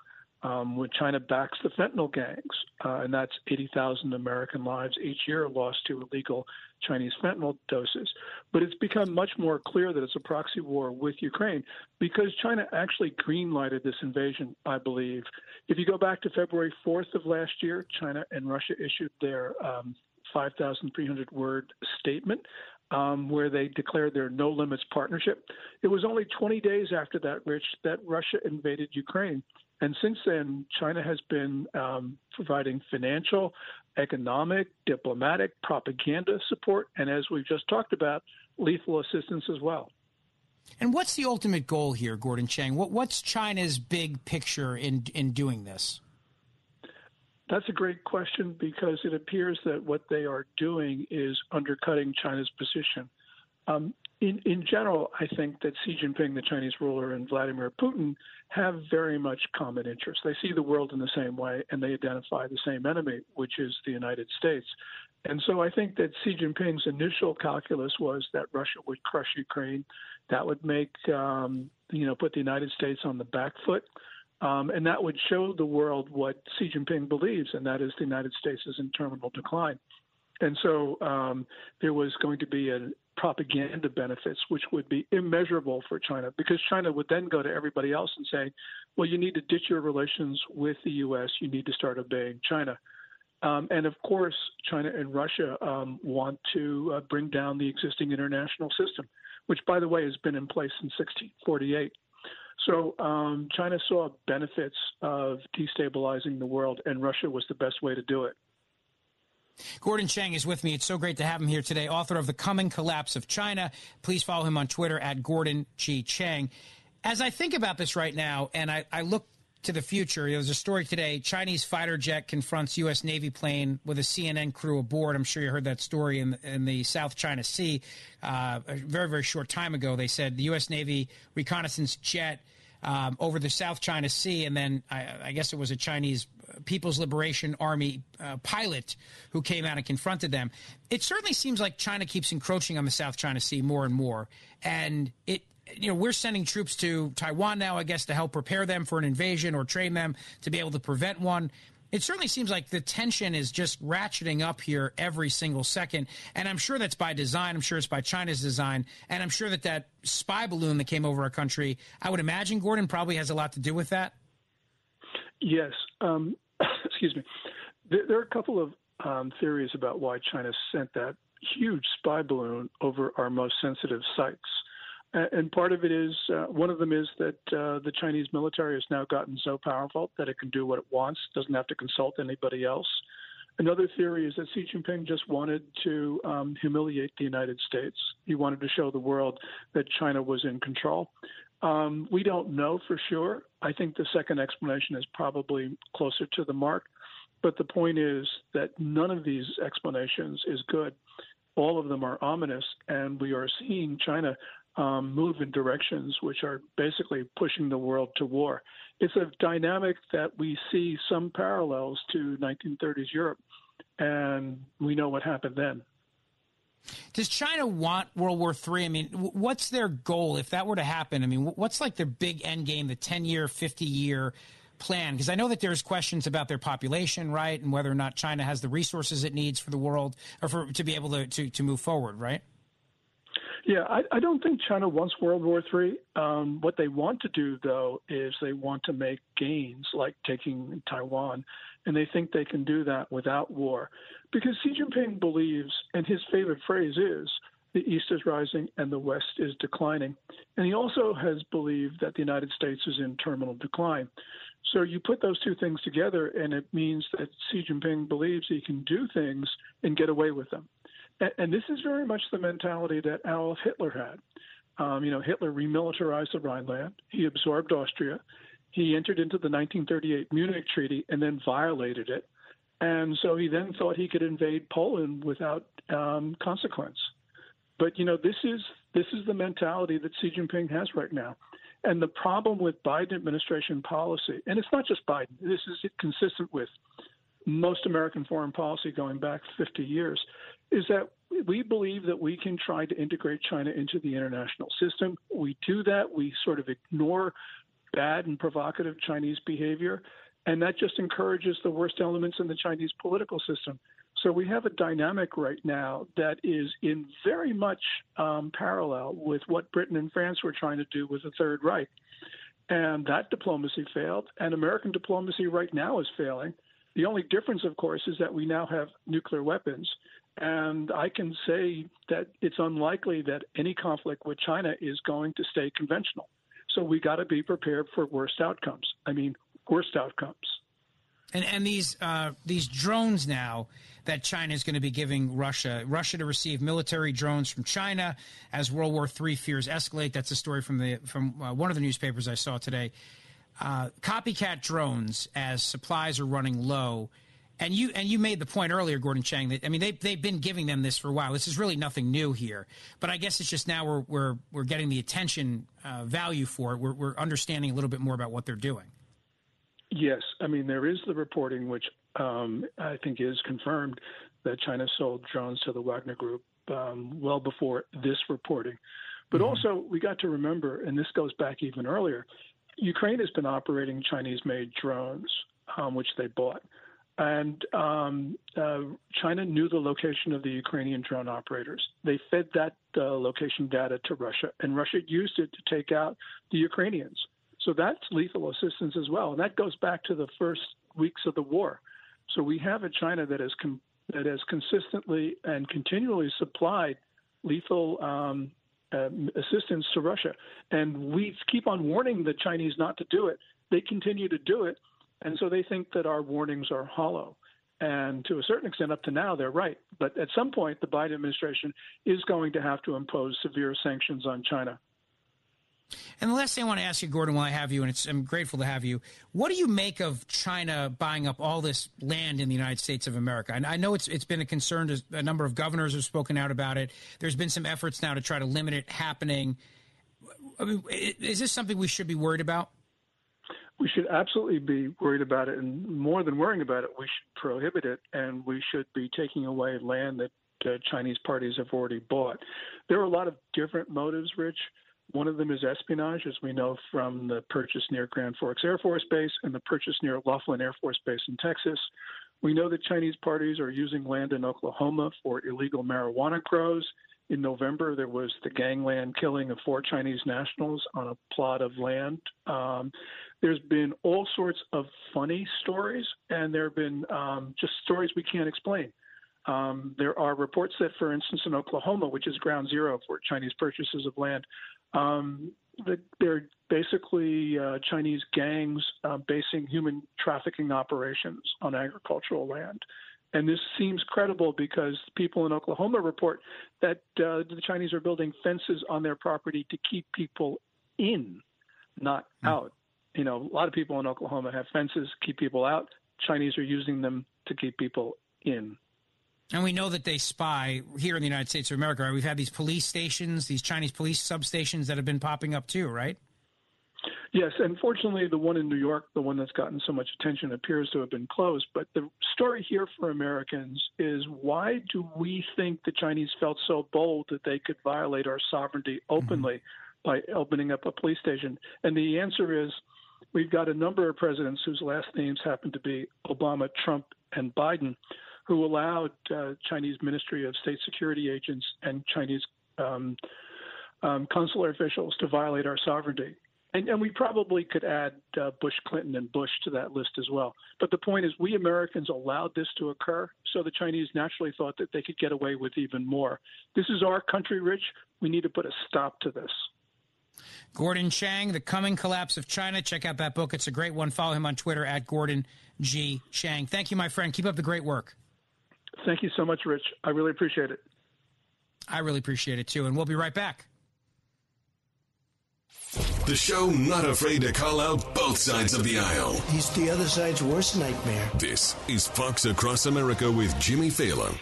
Um, when China backs the fentanyl gangs, uh, and that's eighty thousand American lives each year lost to illegal Chinese fentanyl doses. But it's become much more clear that it's a proxy war with Ukraine because China actually green-lighted this invasion, I believe. If you go back to February fourth of last year, China and Russia issued their um, five thousand three hundred word statement um, where they declared their no limits partnership. It was only twenty days after that, Rich, that Russia invaded Ukraine. And since then, China has been um, providing financial, economic, diplomatic, propaganda support, and as we've just talked about, lethal assistance as well. And what's the ultimate goal here, Gordon Chang? What, what's China's big picture in, in doing this? That's a great question because it appears that what they are doing is undercutting China's position. Um, In, in general, I think that Xi Jinping, the Chinese ruler, and Vladimir Putin have very much common interests. They see the world in the same way, and they identify the same enemy, which is the United States. And so I think that Xi Jinping's initial calculus was that Russia would crush Ukraine. That would make, um, you know, put the United States on the back foot. Um, and that would show the world what Xi Jinping believes, and that is the United States is in terminal decline. And so um, there was going to be a propaganda benefits, which would be immeasurable for China, because China would then go to everybody else and say, well, you need to ditch your relations with the U S. You need to start obeying China. Um, and of course, China and Russia um, want to uh, bring down the existing international system, which, by the way, has been in place since sixteen forty-eight. So um, China saw benefits of destabilizing the world, and Russia was the best way to do it. Gordon Chang is with me. It's so great to have him here today, author of The Coming Collapse of China. Please follow him on Twitter at Gordon G. Chang. As I think about this right now, and I, I look to the future, there's a story today, Chinese fighter jet confronts U S. Navy plane with a C N N crew aboard. I'm sure you heard that story in, in the South China Sea uh, a very, very short time ago. They said the U S. Navy reconnaissance jet um, over the South China Sea, and then I, I guess it was a Chinese People's Liberation Army uh, pilot who came out and confronted them. It certainly seems like China keeps encroaching on the South China Sea more and more. And it, you know, we're sending troops to Taiwan now, I guess, to help prepare them for an invasion or train them to be able to prevent one. It certainly seems like the tension is just ratcheting up here every single second. And I'm sure that's by design. I'm sure it's by China's design. And I'm sure that that spy balloon that came over our country, I would imagine, Gordon, probably has a lot to do with that. Yes. Um, excuse me. There, there are a couple of um, theories about why China sent that huge spy balloon over our most sensitive sites. And, and part of it is, uh, one of them is that uh, the Chinese military has now gotten so powerful that it can do what it wants, doesn't have to consult anybody else. Another theory is that Xi Jinping just wanted to um, humiliate the United States. He wanted to show the world that China was in control. Um, we don't know for sure. I think the second explanation is probably closer to the mark. But the point is that none of these explanations is good. All of them are ominous, and we are seeing China um, move in directions which are basically pushing the world to war. It's a dynamic that we see some parallels to nineteen thirties Europe, and we know what happened then. Does China want World War Three? I mean, what's their goal if that were to happen? I mean, what's like their big end game, the ten-year, fifty-year plan? Because I know that there's questions about their population, right, and whether or not China has the resources it needs for the world or for to be able to, to, to move forward, right? Yeah, I, I don't think China wants World War Three. Um, what they want to do, though, is they want to make gains, like taking Taiwan, and they think they can do that without war. Because Xi Jinping believes, and his favorite phrase is, the East is rising and the West is declining. And he also has believed that the United States is in terminal decline. So you put those two things together, and it means that Xi Jinping believes he can do things and get away with them. And this is very much the mentality that Adolf Hitler had. Um, you know, Hitler remilitarized the Rhineland. He absorbed Austria. He entered into the nineteen thirty-eight Munich Treaty and then violated it. And so he then thought he could invade Poland without um, consequence. But, you know, this is this is the mentality that Xi Jinping has right now. And the problem with Biden administration policy, and it's not just Biden, this is consistent with most American foreign policy going back fifty years, is that we believe that we can try to integrate China into the international system. We do that. We sort of ignore bad and provocative Chinese behavior, and that just encourages the worst elements in the Chinese political system. So we have a dynamic right now that is in very much um, parallel with what Britain and France were trying to do with the Third Reich. And that diplomacy failed, and American diplomacy right now is failing. The only difference, of course, is that we now have nuclear weapons. And I can say that it's unlikely that any conflict with China is going to stay conventional. So we got to be prepared for worst outcomes. I mean, worst outcomes. And and these uh, these drones now that China is going to be giving Russia, Russia to receive military drones from China as World War Three fears escalate. That's a story from the from uh, one of the newspapers I saw today. Uh, copycat drones as supplies are running low. And you and you made the point earlier, Gordon Chang, that, I mean, they, they've been giving them this for a while. This is really nothing new here. But I guess it's just now we're we're, we're getting the attention uh, value for it. We're, we're understanding a little bit more about what they're doing. Yes. I mean, there is the reporting, which um, I think is confirmed, that China sold drones to the Wagner Group um, well before this reporting. But mm-hmm. also we got to remember, and this goes back even earlier, Ukraine has been operating Chinese-made drones, um, which they bought. And um, uh, China knew the location of the Ukrainian drone operators. They fed that uh, location data to Russia, and Russia used it to take out the Ukrainians. So that's lethal assistance as well. And that goes back to the first weeks of the war. So we have a China that has, com- that has consistently and continually supplied lethal um, uh, assistance to Russia. And we keep on warning the Chinese not to do it. They continue to do it. And so they think that our warnings are hollow. And to a certain extent, up to now, they're right. But at some point, the Biden administration is going to have to impose severe sanctions on China. And the last thing I want to ask you, Gordon, while I have you, and it's, I'm grateful to have you, what do you make of China buying up all this land in the United States of America? And I know it's it's been a concern. A number of governors have spoken out about it. There's been some efforts now to try to limit it happening. I mean, is this something we should be worried about? We should absolutely be worried about it, and more than worrying about it, we should prohibit it, and we should be taking away land that uh, Chinese parties have already bought. There are a lot of different motives, Rich. One of them is espionage, as we know from the purchase near Grand Forks Air Force Base and the purchase near Laughlin Air Force Base in Texas. We know that Chinese parties are using land in Oklahoma for illegal marijuana grows. In November, there was the gangland killing of four Chinese nationals on a plot of land. Um, there's been all sorts of funny stories, and there have been um, just stories we can't explain. Um, there are reports that, for instance, in Oklahoma, which is ground zero for Chinese purchases of land, um, that there are basically uh, Chinese gangs uh, basing human trafficking operations on agricultural land. And this seems credible because people in Oklahoma report that uh, the Chinese are building fences on their property to keep people in, not out. Mm. You know, a lot of people in Oklahoma have fences, keep people out. Chinese are using them to keep people in. And we know that they spy here in the United States of America. Right? We've had these police stations, these Chinese police substations that have been popping up too, right? Yes, and fortunately, the one in New York, the one that's gotten so much attention, appears to have been closed. But the story here for Americans is, why do we think the Chinese felt so bold that they could violate our sovereignty openly mm-hmm. by opening up a police station? And the answer is, we've got a number of presidents whose last names happen to be Obama, Trump, and Biden, who allowed uh, Chinese Ministry of State Security agents and Chinese um, um, consular officials to violate our sovereignty. And, and we probably could add uh, Bush, Clinton, and Bush to that list as well. But the point is, we Americans allowed this to occur, so the Chinese naturally thought that they could get away with even more. This is our country, Rich. We need to put a stop to this. Gordon Chang, The Coming Collapse of China. Check out that book. It's a great one. Follow him on Twitter at Gordon G. Chang. Thank you, my friend. Keep up the great work. Thank you so much, Rich. I really appreciate it. I really appreciate it, too. And we'll be right back. The show not afraid to call out both sides of the aisle. He's the other side's worst nightmare. This is Fox Across America with Jimmy Failla.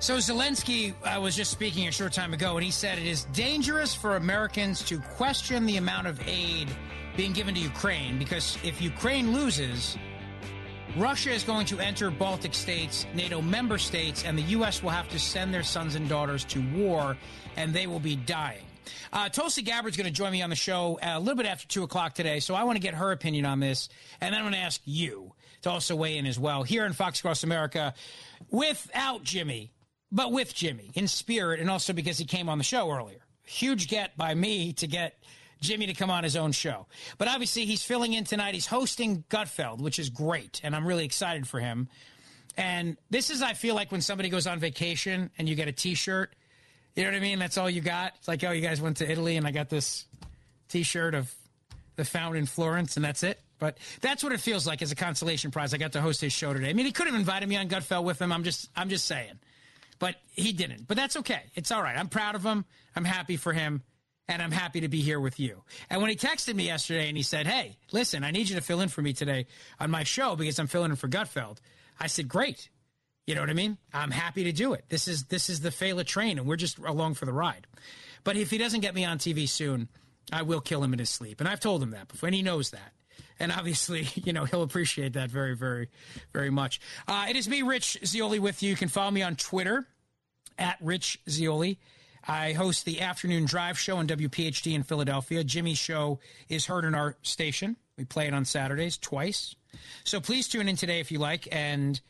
So Zelensky uh, was just speaking a short time ago, and he said it is dangerous for Americans to question the amount of aid being given to Ukraine, because if Ukraine loses, Russia is going to enter Baltic states, NATO member states, and the U S will have to send their sons and daughters to war, and they will be dying. Uh, Tulsi Gabbard's going to join me on the show a little bit after two o'clock today, so I want to get her opinion on this, and then I'm going to ask you to also weigh in as well here in Fox Across America without Jimmy. But with Jimmy in spirit, and also because he came on the show earlier. Huge get by me to get Jimmy to come on his own show. But obviously he's filling in tonight. He's hosting Gutfeld, which is great, and I'm really excited for him. And this is, I feel like, when somebody goes on vacation and you get a T-shirt. You know what I mean? That's all you got. It's like, oh, you guys went to Italy, and I got this T-shirt of the fountain in Florence, and that's it. But that's what it feels like as a consolation prize. I got to host his show today. I mean, he could have invited me on Gutfeld with him. I'm just, I'm just saying. But he didn't. But that's okay. It's all right. I'm proud of him. I'm happy for him. And I'm happy to be here with you. And when he texted me yesterday and he said, hey, listen, I need you to fill in for me today on my show because I'm filling in for Gutfeld. I said, great. You know what I mean? I'm happy to do it. This is this is the Failla train, and we're just along for the ride. But if he doesn't get me on T V soon, I will kill him in his sleep. And I've told him that before, and he knows that. And obviously, you know, he'll appreciate that very, very, very much. Uh, it is me, Rich Zeoli, with you. You can follow me on Twitter at Rich Zeoli. I host the Afternoon Drive show on W P H D in Philadelphia. Jimmy's show is heard on our station. We play it on Saturdays twice. So please tune in today if you like, and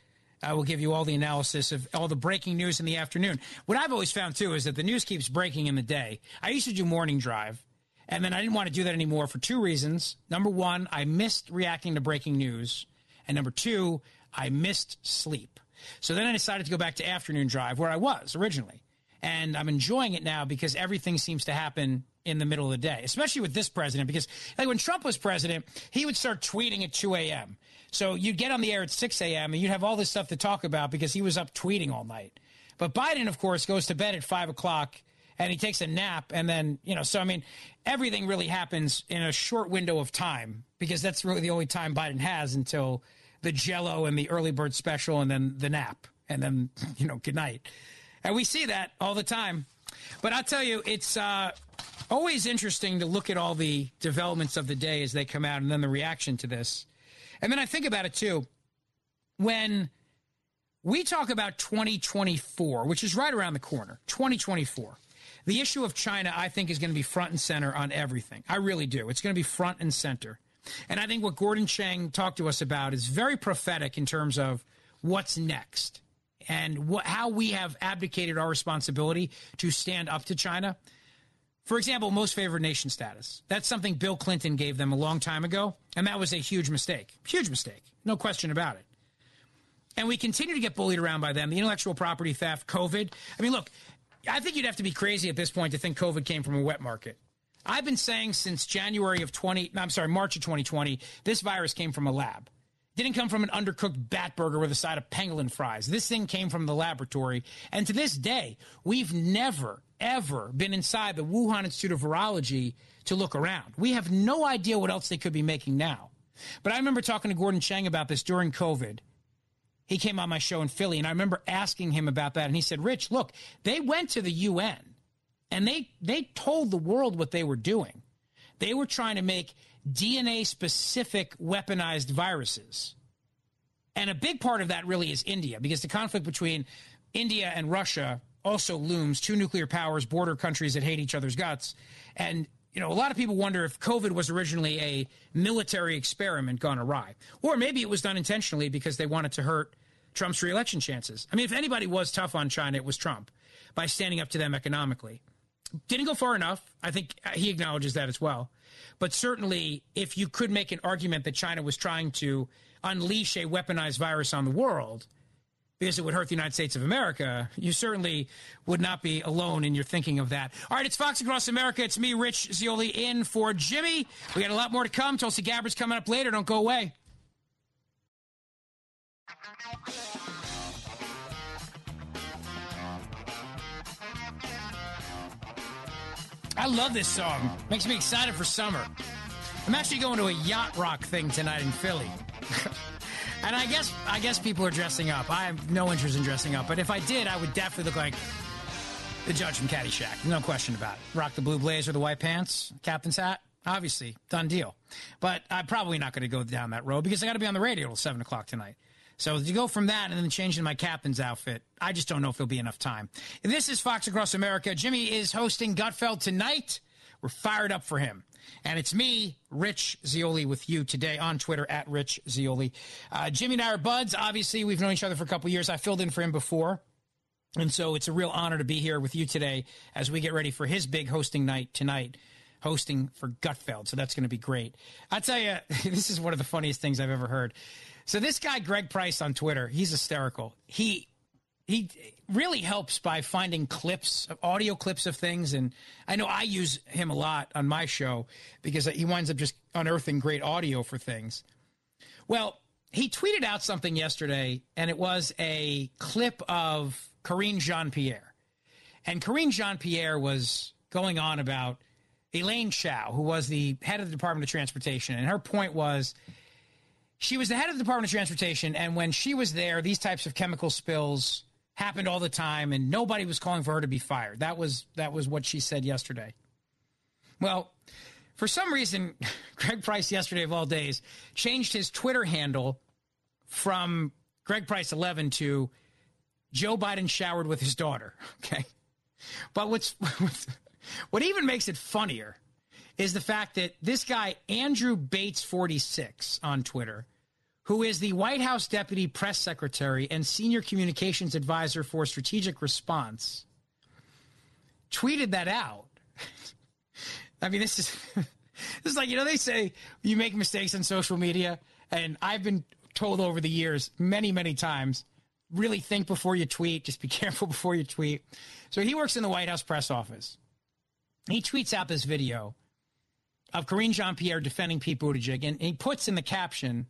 I will give you all the analysis of all the breaking news in the afternoon. What I've always found, too, is that the news keeps breaking in the day. I used to do Morning Drive. And then I didn't want to do that anymore for two reasons. Number one, I missed reacting to breaking news. And number two, I missed sleep. So then I decided to go back to Afternoon Drive, where I was originally. And I'm enjoying it now because everything seems to happen in the middle of the day, especially with this president. Because like when Trump was president, he would start tweeting at two a.m. So you'd get on the air at six a.m. and you'd have all this stuff to talk about because he was up tweeting all night. But Biden, of course, goes to bed at five o'clock. And he takes a nap, and then, you know, so, I mean, everything really happens in a short window of time because that's really the only time Biden has until the Jell-O and the early bird special and then the nap and then, you know, good night. And we see that all the time. But I'll tell you, it's uh, always interesting to look at all the developments of the day as they come out and then the reaction to this. And then I think about it, too, when we talk about twenty twenty-four, which is right around the corner, twenty twenty-four. The issue of China, I think, is going to be front and center on everything. I really do. It's going to be front and center. And I think what Gordon Chang talked to us about is very prophetic in terms of what's next and what, how we have abdicated our responsibility to stand up to China. For example, most favored nation status. That's something Bill Clinton gave them a long time ago, and that was a huge mistake. Huge mistake. No question about it. And we continue to get bullied around by them. The intellectual property theft, COVID. I mean, look— I think you'd have to be crazy at this point to think COVID came from a wet market. I've been saying since January of twenty, no, I'm sorry, March of twenty twenty, this virus came from a lab. It didn't come from an undercooked bat burger with a side of penguin fries. This thing came from the laboratory. And to this day, we've never, ever been inside the Wuhan Institute of Virology to look around. We have no idea what else they could be making now. But I remember talking to Gordon Chang about this during COVID. He came on my show in Philly, and I remember asking him about that. And he said, Rich, look, they went to the U N, and they they told the world what they were doing. They were trying to make D N A-specific weaponized viruses. And a big part of that really is India, because the conflict between India and Russia also looms. Two nuclear powers, border countries that hate each other's guts. And you know, a lot of people wonder if COVID was originally a military experiment gone awry, or maybe it was done intentionally because they wanted to hurt Trump's reelection chances. I mean, if anybody was tough on China, it was Trump by standing up to them economically. Didn't go far enough. I think he acknowledges that as well. But certainly, if you could make an argument that China was trying to unleash a weaponized virus on the world because it would hurt the United States of America, you certainly would not be alone in your thinking of that. All right, it's Fox Across America. It's me, Rich Zeoli, in for Jimmy. We got a lot more to come. Tulsi Gabbard's coming up later. Don't go away. I love this song. Makes me excited for summer. I'm actually going to a yacht rock thing tonight in Philly. And I guess I guess people are dressing up. I have no interest in dressing up. But if I did, I would definitely look like the judge from Caddyshack. No question about it. Rock the blue blazer, the white pants, captain's hat. Obviously, done deal. But I'm probably not going to go down that road because I got to be on the radio till seven o'clock tonight. So to go from that and then changing my captain's outfit, I just don't know if there'll be enough time. This is Fox Across America. Jimmy is hosting Gutfeld tonight. We're fired up for him. And it's me, Rich Zeoli, with you today on Twitter, at Rich Zeoli. Uh, Jimmy and I are buds. Obviously, we've known each other for a couple of years. I filled in for him before. And so it's a real honor to be here with you today as we get ready for his big hosting night tonight, hosting for Gutfeld. So that's going to be great. I tell you, this is one of the funniest things I've ever heard. So this guy, Greg Price on Twitter, he's hysterical. He... He really helps by finding clips, audio clips of things. And I know I use him a lot on my show because he winds up just unearthing great audio for things. Well, he tweeted out something yesterday, and it was a clip of Karine Jean-Pierre. And Karine Jean-Pierre was going on about Elaine Chao, who was the head of the Department of Transportation. And her point was, she was the head of the Department of Transportation, and when she was there, these types of chemical spills happened all the time, and nobody was calling for her to be fired. That was that was what she said yesterday. Well, for some reason, Greg Price yesterday of all days changed his Twitter handle from Greg Price eleven to Joe Biden showered with his daughter. Okay, but what's, what's what even makes it funnier is the fact that this guy Andrew Bates forty-six on Twitter, who is the White House Deputy Press Secretary and Senior Communications Advisor for Strategic Response, tweeted that out. I mean, this is this is like, you know, they say you make mistakes on social media, and I've been told over the years many, many times, really think before you tweet, just be careful before you tweet. So he works in the White House press office. He tweets out this video of Karine Jean-Pierre defending Pete Buttigieg, and he puts in the caption,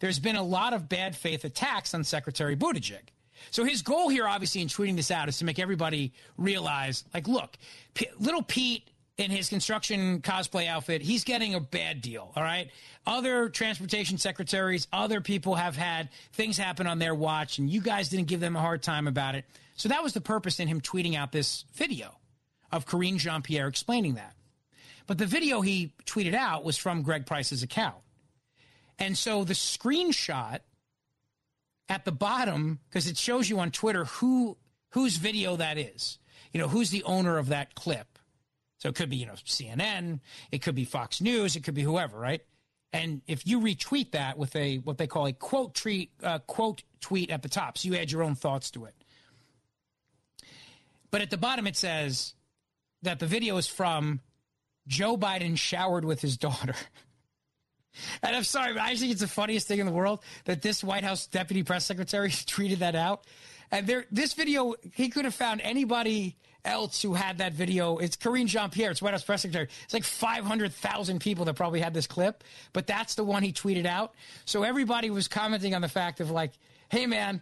"There's been a lot of bad faith attacks on Secretary Buttigieg." So his goal here, obviously, in tweeting this out is to make everybody realize, like, look, P- little Pete in his construction cosplay outfit, he's getting a bad deal, all right? Other transportation secretaries, other people have had things happen on their watch, and you guys didn't give them a hard time about it. So that was the purpose in him tweeting out this video of Karine Jean-Pierre explaining that. But the video he tweeted out was from Greg Price's account. And so the screenshot at the bottom, because it shows you on Twitter who whose video that is, you know, who's the owner of that clip. So it could be, you know, C N N, it could be Fox News, it could be whoever, right? And if you retweet that with a what they call a quote tweet, uh, quote tweet at the top, so you add your own thoughts to it. But at the bottom it says that the video is from Joe Biden showered with his daughter. And I'm sorry, but I think it's the funniest thing in the world that this White House Deputy Press Secretary tweeted that out. And there, this video, he could have found anybody else who had that video. It's Karine Jean-Pierre, it's White House press secretary. It's like five hundred thousand people that probably had this clip, but that's the one he tweeted out. So everybody was commenting on the fact of like, hey man,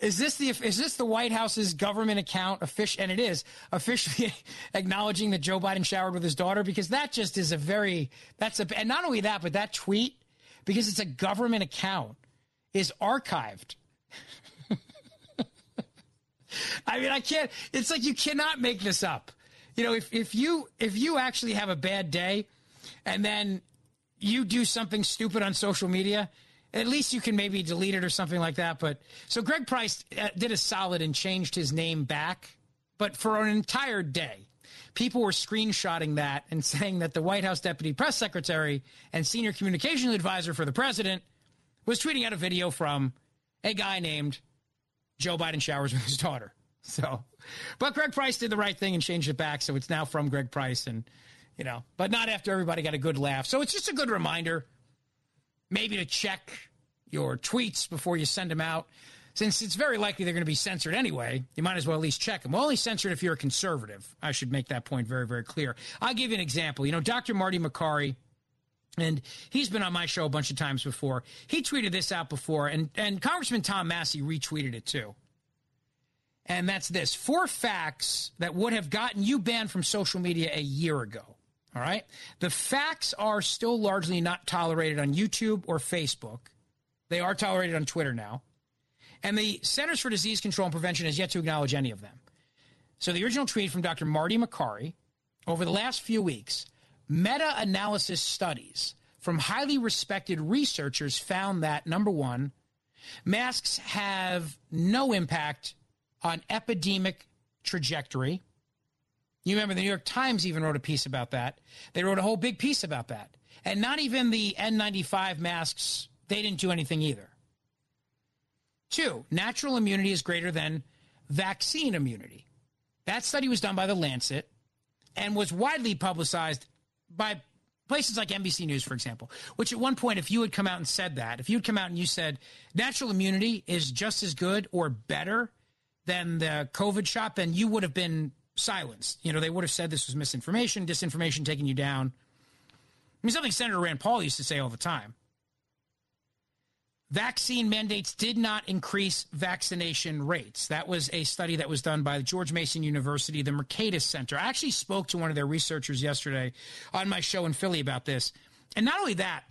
is this the is this the White House's government account officially? And it is officially acknowledging that Joe Biden showered with his daughter, because that just is a very that's a and not only that, but that tweet, because it's a government account, is archived. I mean, I can't, it's like, you cannot make this up. You know, if, if you, if you actually have a bad day and then you do something stupid on social media, at least you can maybe delete it or something like that. But so Greg Price did a solid and changed his name back, but for an entire day, people were screenshotting that and saying that the White House deputy press secretary and senior communications advisor for the president was tweeting out a video from a guy named Joe Biden showers with his daughter. So, but Greg Price did the right thing and changed it back. So it's now from Greg Price, and, you know, but not after everybody got a good laugh. So it's just a good reminder, maybe to check your tweets before you send them out, since it's very likely they're going to be censored anyway. You might as well at least check them. Only censored if you're a conservative. I should make that point very, very clear. I'll give you an example. You know, Doctor Marty Makary, and he's been on my show a bunch of times before. He tweeted this out before, and, and Congressman Tom Massie retweeted it too. And that's this: four facts that would have gotten you banned from social media a year ago. All right. The facts are still largely not tolerated on YouTube or Facebook. They are tolerated on Twitter now. And the Centers for Disease Control and Prevention has yet to acknowledge any of them. So the original tweet from Doctor Marty Makary: over the last few weeks, meta-analysis studies from highly respected researchers found that, number one, masks have no impact on epidemic trajectory. You remember the New York Times even wrote a piece about that. They wrote a whole big piece about that. And not even the N ninety-five masks, they didn't do anything either. Two, natural immunity is greater than vaccine immunity. That study was done by The Lancet and was widely publicized by places like N B C News, for example, which at one point, if you had come out and said that, if you'd come out and you said natural immunity is just as good or better than the COVID shot, then you would have been silenced. You know, they would have said this was misinformation, disinformation, taking you down. I mean, something Senator Rand Paul used to say all the time. Vaccine mandates did not increase vaccination rates. That was a study that was done by George Mason University, the Mercatus Center. I actually spoke to one of their researchers yesterday on my show in Philly about this. And not only that,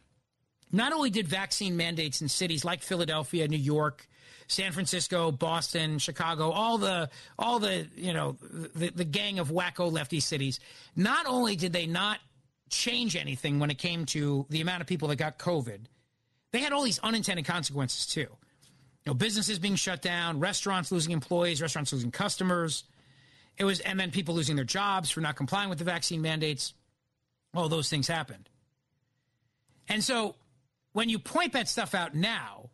not only did vaccine mandates in cities like Philadelphia, New York, San Francisco, Boston, Chicago, all the all the, you know, the, the gang of wacko lefty cities, not only did they not change anything when it came to the amount of people that got COVID, they had all these unintended consequences, too. You know, businesses being shut down, restaurants losing employees, restaurants losing customers. It was, and then people losing their jobs for not complying with the vaccine mandates. All those things happened. And so when you point that stuff out now,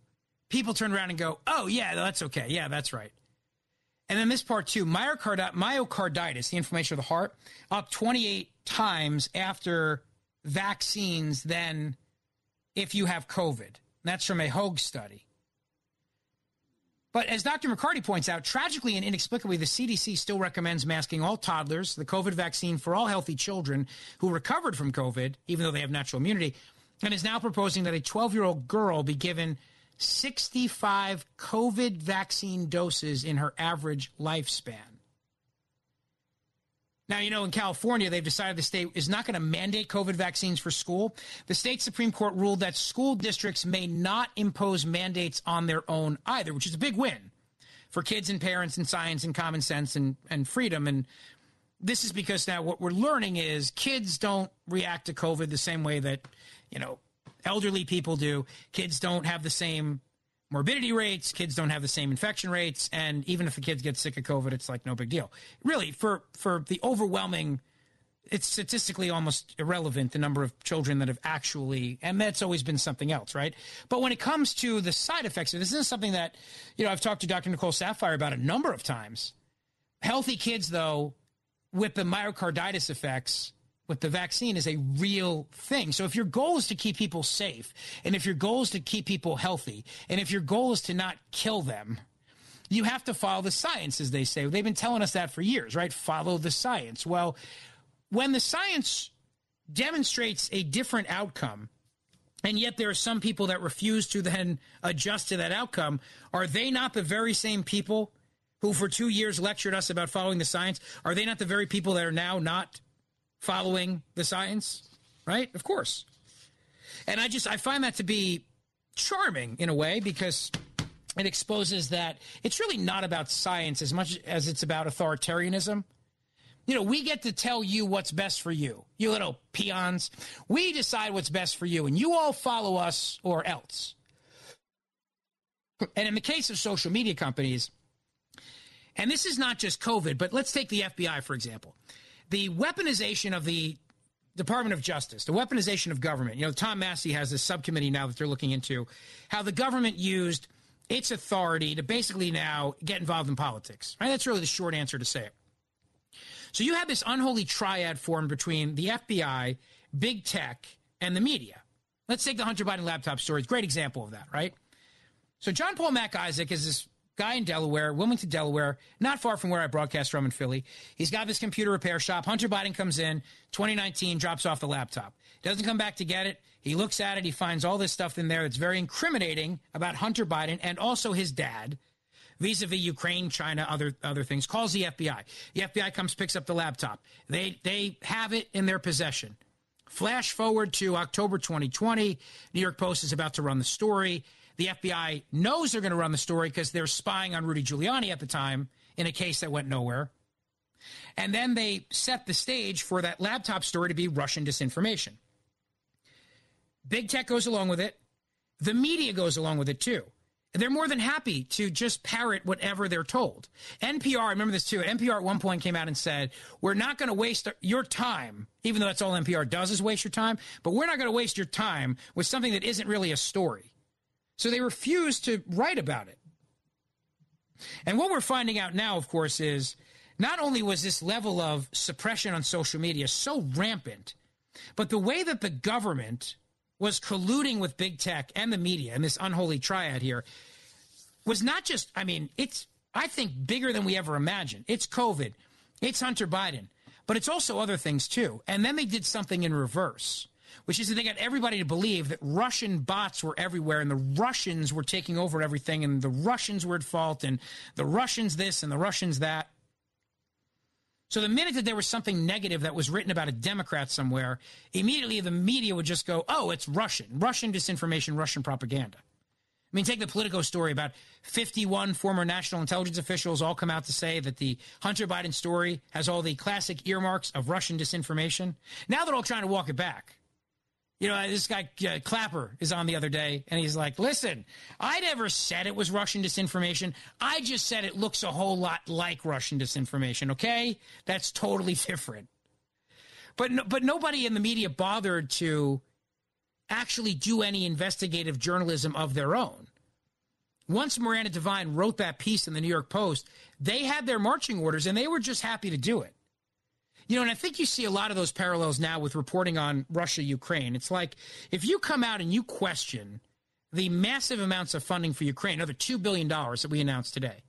people turn around and go, oh, yeah, that's okay. Yeah, that's right. And then this part, too, myocard- myocarditis, the inflammation of the heart, up twenty-eight times after vaccines than if you have COVID. That's from a Hoag study. But as Doctor Makary points out, tragically and inexplicably, the C D C still recommends masking all toddlers, the COVID vaccine for all healthy children who recovered from COVID, even though they have natural immunity, and is now proposing that a twelve-year-old girl be given sixty-five COVID vaccine doses in her average lifespan. Now, you know, in California, they've decided the state is not going to mandate COVID vaccines for school. The state Supreme Court ruled that school districts may not impose mandates on their own either, which is a big win for kids and parents and science and common sense and, and freedom. And this is because now what we're learning is kids don't react to COVID the same way that, you know, elderly people do. Kids don't have the same morbidity rates, kids don't have the same infection rates, and even if the kids get sick of COVID, it's like no big deal. Really, for, for the overwhelming, it's statistically almost irrelevant, the number of children that have actually, and that's always been something else, right? But when it comes to the side effects, this is something that, you know, I've talked to Doctor Nicole Sapphire about a number of times. Healthy kids, though, with the myocarditis effects with the vaccine is a real thing. So if your goal is to keep people safe, and if your goal is to keep people healthy, and if your goal is to not kill them, you have to follow the science, as they say. They've been telling us that for years, right? Follow the science. Well, when the science demonstrates a different outcome, and yet there are some people that refuse to then adjust to that outcome, are they not the very same people who for two years lectured us about following the science? Are they not the very people that are now not following the science? Right? Of course. And I just, I find that to be charming in a way, because it exposes that it's really not about science as much as it's about authoritarianism. You know, we get to tell you what's best for you, you little peons. We decide what's best for you, and you all follow us or else. And in the case of social media companies, and this is not just COVID, but let's take the F B I, for example. The weaponization of the Department of Justice, the weaponization of government. You know, Tom Massie has this subcommittee now that they're looking into how the government used its authority to basically now get involved in politics. Right? That's really the short answer to say it. So you have this unholy triad formed between the F B I, big tech, and the media. Let's take the Hunter Biden laptop story. Great example of that, right? So John Paul MacIsaac is this guy in Delaware, Wilmington, Delaware, not far from where I broadcast from in Philly. He's got this computer repair shop. Hunter Biden comes in, twenty nineteen, drops off the laptop. Doesn't come back to get it. He looks at it. He finds all this stuff in there that's very incriminating about Hunter Biden and also his dad, vis-a-vis Ukraine, China, other other things. Calls the F B I. The F B I comes, picks up the laptop. They they have it in their possession. Flash forward to October twenty twenty. New York Post is about to run the story. The F B I knows they're going to run the story because they're spying on Rudy Giuliani at the time in a case that went nowhere. And then they set the stage for that laptop story to be Russian disinformation. Big tech goes along with it. The media goes along with it, too. They're more than happy to just parrot whatever they're told. N P R, I remember this too, N P R at one point came out and said, we're not going to waste your time, even though that's all N P R does is waste your time, but we're not going to waste your time with something that isn't really a story. So they refuse to write about it. And what we're finding out now, of course, is not only was this level of suppression on social media so rampant, but the way that the government was colluding with big tech and the media and this unholy triad here was not just, I mean, it's, I think, bigger than we ever imagined. It's COVID. It's Hunter Biden. But it's also other things, too. And then they did something in reverse, which is that they got everybody to believe that Russian bots were everywhere and the Russians were taking over everything and the Russians were at fault and the Russians this and the Russians that. So the minute that there was something negative that was written about a Democrat somewhere, immediately the media would just go, oh, it's Russian, Russian disinformation, Russian propaganda. I mean, take the Politico story about fifty-one former national intelligence officials all come out to say that the Hunter Biden story has all the classic earmarks of Russian disinformation. Now they're all trying to walk it back. You know, this guy uh, Clapper is on the other day, and he's like, listen, I never said it was Russian disinformation. I just said it looks a whole lot like Russian disinformation, okay? That's totally different. But no, but nobody in the media bothered to actually do any investigative journalism of their own. Once Miranda Devine wrote that piece in the New York Post, they had their marching orders, and they were just happy to do it. You know, and I think you see a lot of those parallels now with reporting on Russia, Ukraine. It's like if you come out and you question the massive amounts of funding for Ukraine, another two billion dollars that we announced today,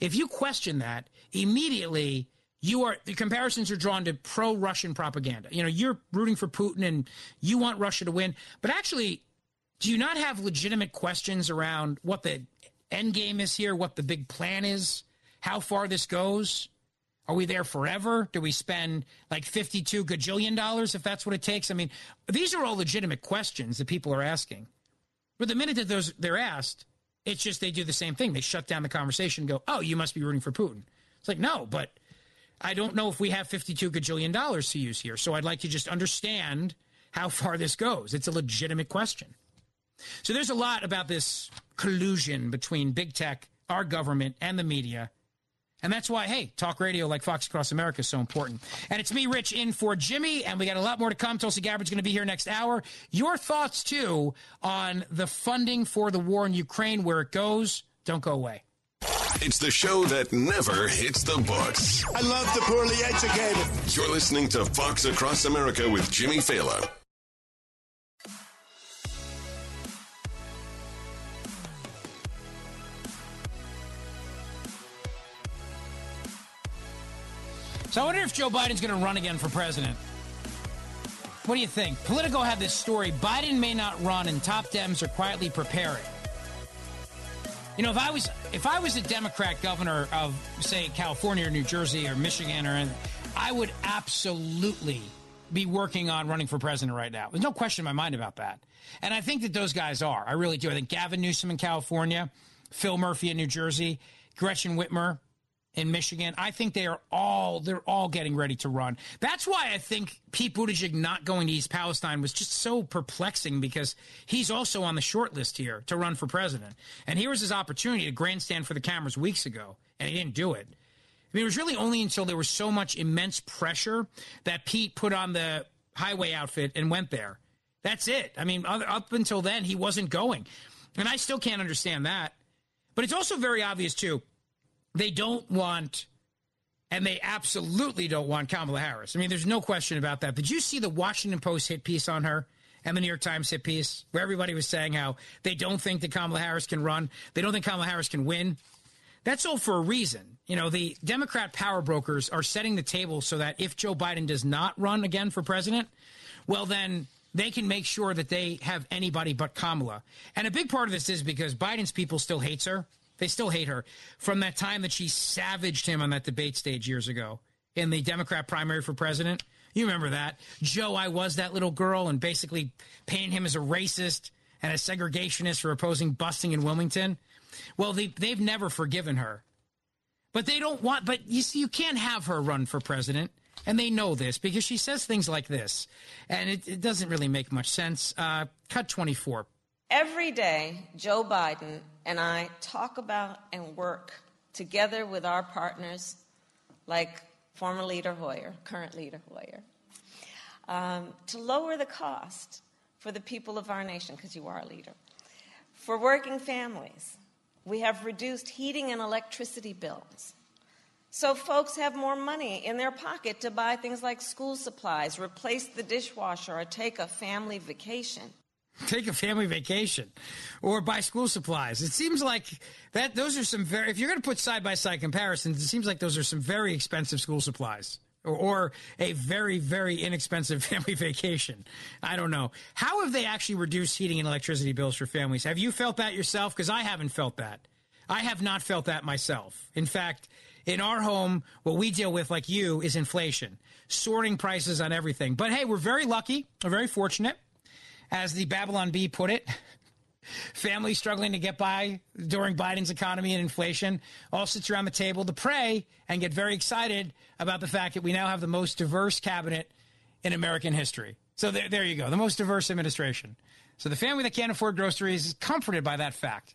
if you question that, immediately you are the comparisons are drawn to pro-Russian propaganda. You know, you're rooting for Putin and you want Russia to win. But actually, do you not have legitimate questions around what the end game is here, what the big plan is, how far this goes? Are we there forever? Do we spend like fifty-two gajillion dollars if that's what it takes? I mean, these are all legitimate questions that people are asking. But the minute that those they're asked, it's just they do the same thing. They shut down the conversation and go, oh, you must be rooting for Putin. It's like, no, but I don't know if we have fifty-two gajillion dollars to use here. So I'd like to just understand how far this goes. It's a legitimate question. So there's a lot about this collusion between big tech, our government, and the media. And that's why, hey, talk radio like Fox Across America is so important. And it's me, Rich, in for Jimmy, and we got a lot more to come. Tulsi Gabbard's going to be here next hour. Your thoughts, too, on the funding for the war in Ukraine, where it goes. Don't go away. It's the show that never hits the books. I love the poorly educated. You're listening to Fox Across America with Jimmy Failla. So I wonder if Joe Biden's going to run again for president. What do you think? Politico had this story. Biden may not run, and top Dems are quietly preparing. You know, if I was if I was a Democrat governor of, say, California or New Jersey or Michigan, or I would absolutely be working on running for president right now. There's no question in my mind about that. And I think that those guys are. I really do. I think Gavin Newsom in California, Phil Murphy in New Jersey, Gretchen Whitmer in Michigan. I think they are all, they're all getting ready to run. That's why I think Pete Buttigieg not going to East Palestine was just so perplexing, because he's also on the short list here to run for president. And here was his opportunity to grandstand for the cameras weeks ago, and he didn't do it. I mean, it was really only until there was so much immense pressure that Pete put on the highway outfit and went there. That's it. I mean, up until then, he wasn't going. And I still can't understand that. But it's also very obvious, too, they don't want, and they absolutely don't want, Kamala Harris. I mean, there's no question about that. Did you see the Washington Post hit piece on her and the New York Times hit piece, where everybody was saying how they don't think that Kamala Harris can run, they don't think Kamala Harris can win? That's all for a reason. You know, the Democrat power brokers are setting the table so that if Joe Biden does not run again for president, well, then they can make sure that they have anybody but Kamala. And a big part of this is because Biden's people still hates her. They still hate her from that time that she savaged him on that debate stage years ago in the Democrat primary for president. You remember that. Joe, I was that little girl, and basically painting him as a racist and a segregationist for opposing busing in Wilmington. Well, they, they've never forgiven her, but they don't want. But you see, you can't have her run for president. And they know this because she says things like this, and it, it doesn't really make much sense. Uh, cut twenty-four. Every day, Joe Biden and I talk about and work together with our partners, like former leader Hoyer, current leader Hoyer, um, to lower the cost for the people of our nation, because you are a leader, for working families. We have reduced heating and electricity bills, so folks have more money in their pocket to buy things like school supplies, replace the dishwasher, or take a family vacation. Take a family vacation or buy school supplies. It seems like that those are some very, if you're going to put side-by-side comparisons, it seems like those are some very expensive school supplies or, or a very, very inexpensive family vacation. I don't know. How have they actually reduced heating and electricity bills for families? Have you felt that yourself? Because I haven't felt that. I have not felt that myself. In fact, in our home, what we deal with, like you, is inflation, soaring prices on everything. But, hey, we're very lucky. We're very fortunate. As the Babylon Bee put it, families struggling to get by during Biden's economy and inflation all sits around the table to pray and get very excited about the fact that we now have the most diverse cabinet in American history. So there, there you go, the most diverse administration. So the family that can't afford groceries is comforted by that fact,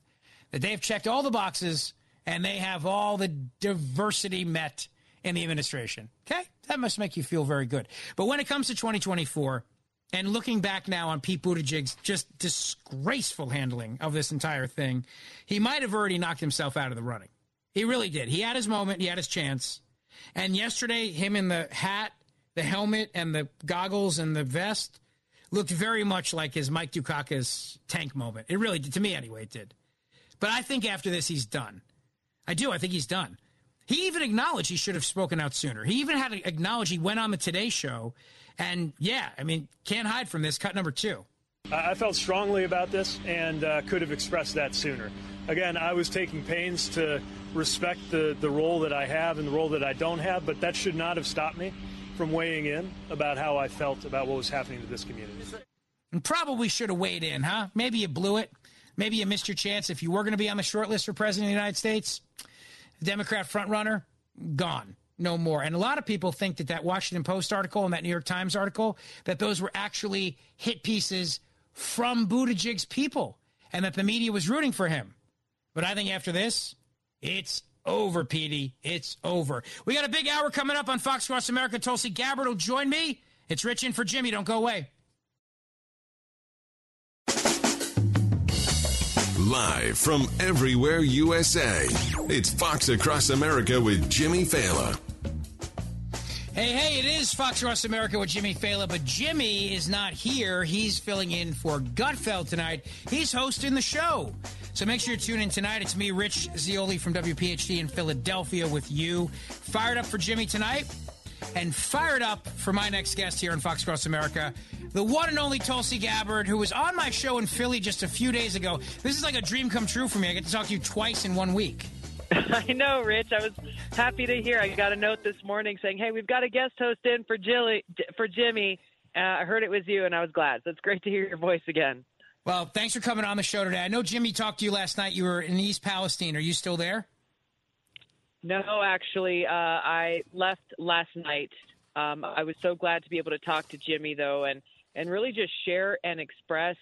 that they've checked all the boxes and they have all the diversity met in the administration. Okay, that must make you feel very good. But when it comes to twenty twenty-four, and looking back now on Pete Buttigieg's just disgraceful handling of this entire thing, he might have already knocked himself out of the running. He really did. He had his moment. He had his chance. And yesterday, him in the hat, the helmet, and the goggles and the vest looked very much like his Mike Dukakis tank moment. It really did. To me, anyway, it did. But I think after this, he's done. I do. I think he's done. He even acknowledged he should have spoken out sooner. He even had to acknowledge he went on the Today Show. And, yeah, I mean, can't hide from this. Cut number two. I felt strongly about this and uh, could have expressed that sooner. Again, I was taking pains to respect the, the role that I have and the role that I don't have, but that should not have stopped me from weighing in about how I felt about what was happening to this community. And probably should have weighed in, huh? Maybe you blew it. Maybe you missed your chance. If you were going to be on the short list for president of the United States, Democrat frontrunner, gone. No more. And a lot of people think that that Washington Post article and that New York Times article, that those were actually hit pieces from Buttigieg's people and that the media was rooting for him. But I think after this, it's over, Petey. It's over. We got a big hour coming up on Fox Across America. Tulsi Gabbard will join me. It's Rich in for Jimmy. Don't go away. Live from everywhere U S A, it's Fox Across America with Jimmy Failla. Hey, hey, it is Fox Across America with Jimmy Failla, but Jimmy is not here. He's filling in for Gutfeld tonight. He's hosting the show. So make sure you tune in tonight. It's me, Rich Zeoli, from W P H D in Philadelphia with you. Fired up for Jimmy tonight. and fired up for my next guest here on Fox Across America, the one and only Tulsi Gabbard, who was on my show in Philly just a few days ago. This is like a dream come true for me. I get to talk to you twice in one week. I know, Rich. I was happy to hear. I got a note this morning saying, hey, we've got a guest host in for, Jilly, for Jimmy. Uh, I heard it was you, and I was glad. So it's great to hear your voice again. Well, thanks for coming on the show today. I know Jimmy talked to you last night. You were in East Palestine. Are you still there? No, actually, uh, I left last night. Um, I was so glad to be able to talk to Jimmy, though, and, and really just share and express,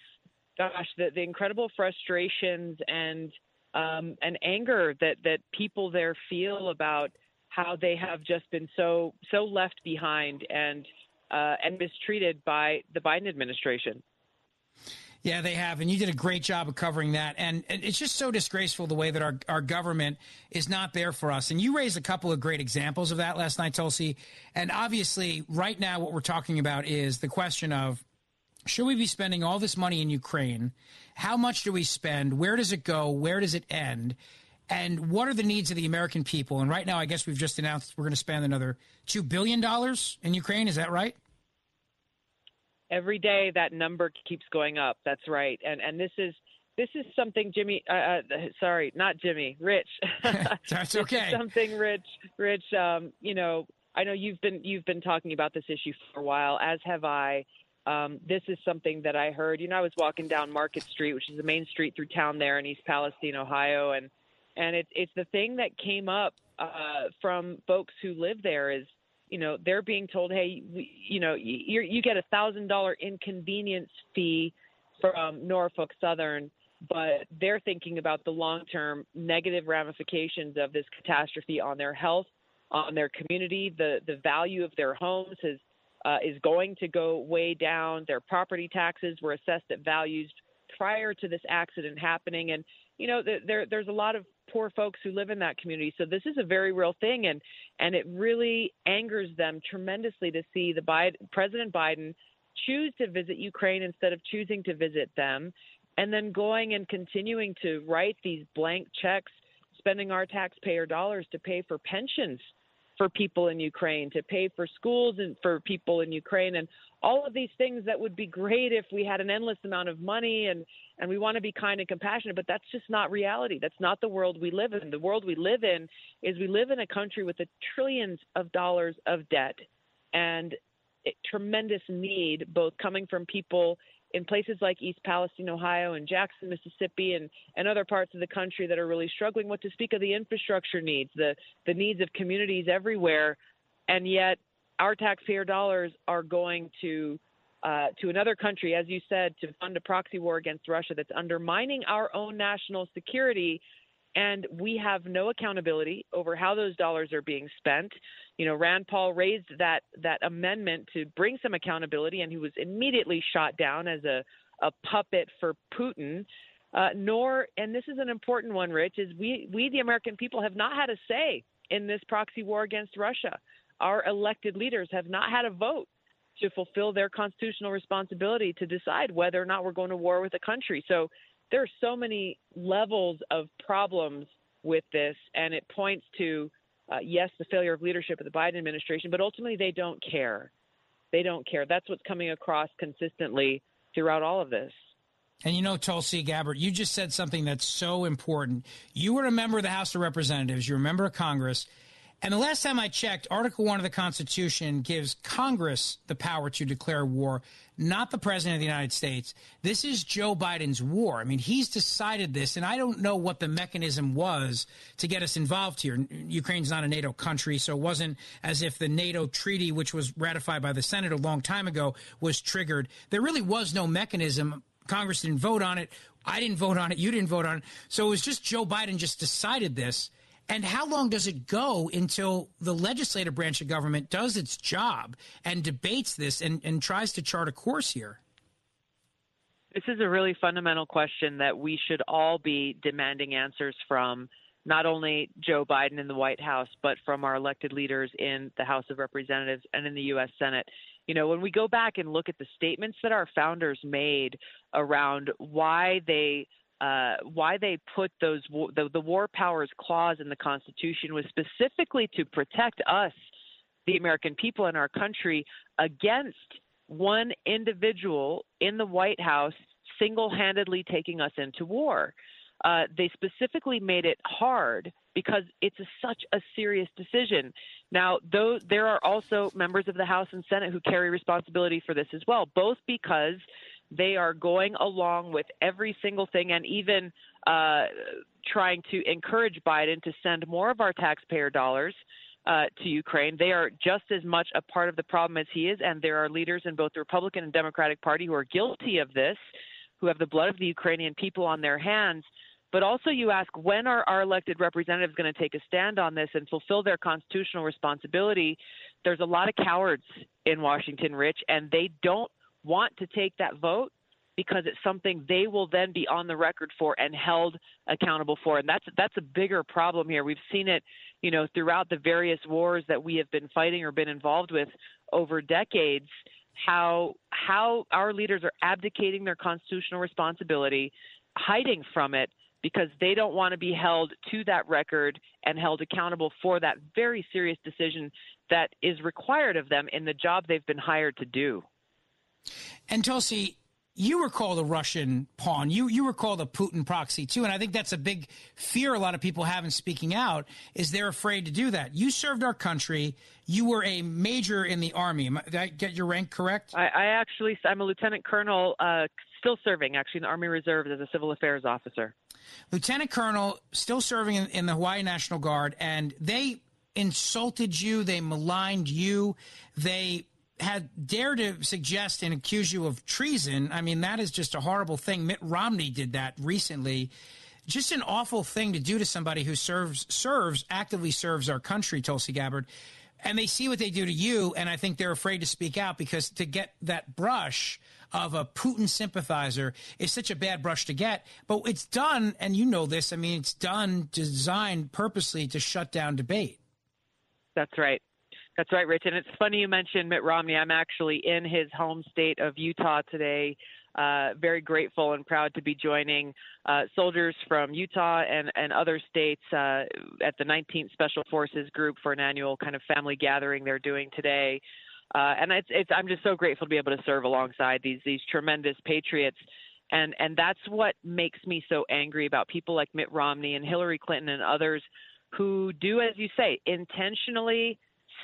gosh, the, the incredible frustrations and um, and anger that, that people there feel about how they have just been so so left behind and uh, and mistreated by the Biden administration. Yeah, they have. And you did a great job of covering that. And it's just so disgraceful the way that our, our government is not there for us. And you raised a couple of great examples of that last night, Tulsi. And obviously, right now, what we're talking about is the question of, should we be spending all this money in Ukraine? How much do we spend? Where does it go? Where does it end? And what are the needs of the American people? And right now, I guess we've just announced we're going to spend another two billion dollars in Ukraine. Is that right? Every day that number keeps going up. That's right. And and this is this is something Jimmy uh, – uh, sorry, not Jimmy, Rich. That's okay. Something Rich, Rich, um, you know, I know you've been you've been talking about this issue for a while, as have I. Um, this is something that I heard. You know, I was walking down Market Street, which is the main street through town there in East Palestine, Ohio. And, and it, it's the thing that came up uh, from folks who live there is, you know, they're being told, hey, you know, you, you get a one thousand dollars inconvenience fee from Norfolk Southern, but they're thinking about the long-term negative ramifications of this catastrophe on their health, on their community. The the value of their homes is, uh, is going to go way down. Their property taxes were assessed at values prior to this accident happening. And, you know, there there's a lot of poor folks who live in that community. So this is a very real thing. And, and it really angers them tremendously to see the Biden, President Biden choose to visit Ukraine instead of choosing to visit them, and then going and continuing to write these blank checks, spending our taxpayer dollars to pay for pensions for people in Ukraine, to pay for schools and for people in Ukraine, and all of these things that would be great if we had an endless amount of money, and, and we want to be kind and compassionate, but that's just not reality. That's not the world we live in. The world we live in is we live in a country with a trillions of dollars of debt and it, tremendous need, both coming from people in places like East Palestine, Ohio, and Jackson, Mississippi, and, and other parts of the country that are really struggling, what to speak of the infrastructure needs, the, the needs of communities everywhere. And yet our taxpayer dollars are going to uh, to another country, as you said, to fund a proxy war against Russia that's undermining our own national security. And we have no accountability over how those dollars are being spent. You know, Rand Paul raised that that amendment to bring some accountability, and he was immediately shot down as a, a puppet for Putin. Uh, nor, and this is an important one, Rich, is we, we, the American people, have not had a say in this proxy war against Russia. Our elected leaders have not had a vote to fulfill their constitutional responsibility to decide whether or not we're going to war with a country. So there are so many levels of problems with this, and it points to, uh, yes, the failure of leadership of the Biden administration, but ultimately they don't care. They don't care. That's what's coming across consistently throughout all of this. And, you know, Tulsi Gabbard, you just said something that's so important. You were a member of the House of Representatives. You were a member of Congress. And the last time I checked, Article one of the Constitution gives Congress the power to declare war, not the president of the United States. This is Joe Biden's war. I mean, he's decided this, and I don't know what the mechanism was to get us involved here. Ukraine's not a NATO country, so it wasn't as if the NATO treaty, which was ratified by the Senate a long time ago, was triggered. There really was no mechanism. Congress didn't vote on it. I didn't vote on it. You didn't vote on it. So it was just Joe Biden just decided this. And how long does it go until the legislative branch of government does its job and debates this and, and tries to chart a course here? This is a really fundamental question that we should all be demanding answers from, not only Joe Biden in the White House, but from our elected leaders in the House of Representatives and in the U S Senate. You know, when we go back and look at the statements that our founders made around why they – Uh, why they put those the, the war powers clause in the Constitution was specifically to protect us the American people in our country against one individual in the White House single-handedly taking us into war. Uh, they specifically made it hard because it's a, such a serious decision. Now, though, there are also members of the House and Senate who carry responsibility for this as well, both because they are going along with every single thing and even uh, trying to encourage Biden to send more of our taxpayer dollars uh, to Ukraine. They are just as much a part of the problem as he is, and there are leaders in both the Republican and Democratic Party who are guilty of this, who have the blood of the Ukrainian people on their hands. But also you ask, when are our elected representatives going to take a stand on this and fulfill their constitutional responsibility? There's a lot of cowards in Washington, Rich, and they don't want to take that vote because it's something they will then be on the record for and held accountable for. And that's that's a bigger problem here. We've seen it, you know, throughout the various wars that we have been fighting or been involved with over decades, how how our leaders are abdicating their constitutional responsibility, hiding from it, because they don't want to be held to that record and held accountable for that very serious decision that is required of them in the job they've been hired to do. And Tulsi, you were called a Russian pawn. You you were called a Putin proxy, too. And I think that's a big fear a lot of people have in speaking out, is they're afraid to do that. You served our country. You were a major in the Army. Did I get your rank correct? I, I actually – I'm a lieutenant colonel, uh, still serving, actually, in the Army Reserves as a civil affairs officer. Lieutenant colonel, still serving in, in the Hawaii National Guard, and they insulted you. They maligned you. They had dared to suggest and accuse you of treason. I mean, that is just a horrible thing. Mitt Romney did that recently. Just an awful thing to do to somebody who serves, serves, actively serves our country, Tulsi Gabbard. And they see what they do to you, and I think they're afraid to speak out because to get that brush of a Putin sympathizer is such a bad brush to get. But it's done, and you know this, I mean, it's done, designed purposely to shut down debate. That's right. That's right, Rich. And it's funny you mentioned Mitt Romney. I'm actually in his home state of Utah today. Uh, very grateful and proud to be joining uh, soldiers from Utah and, and other states uh, at the nineteenth Special Forces Group for an annual kind of family gathering they're doing today. Uh, and it's, it's, I'm just so grateful to be able to serve alongside these these tremendous patriots. And, and that's what makes me so angry about people like Mitt Romney and Hillary Clinton and others who do, as you say, intentionally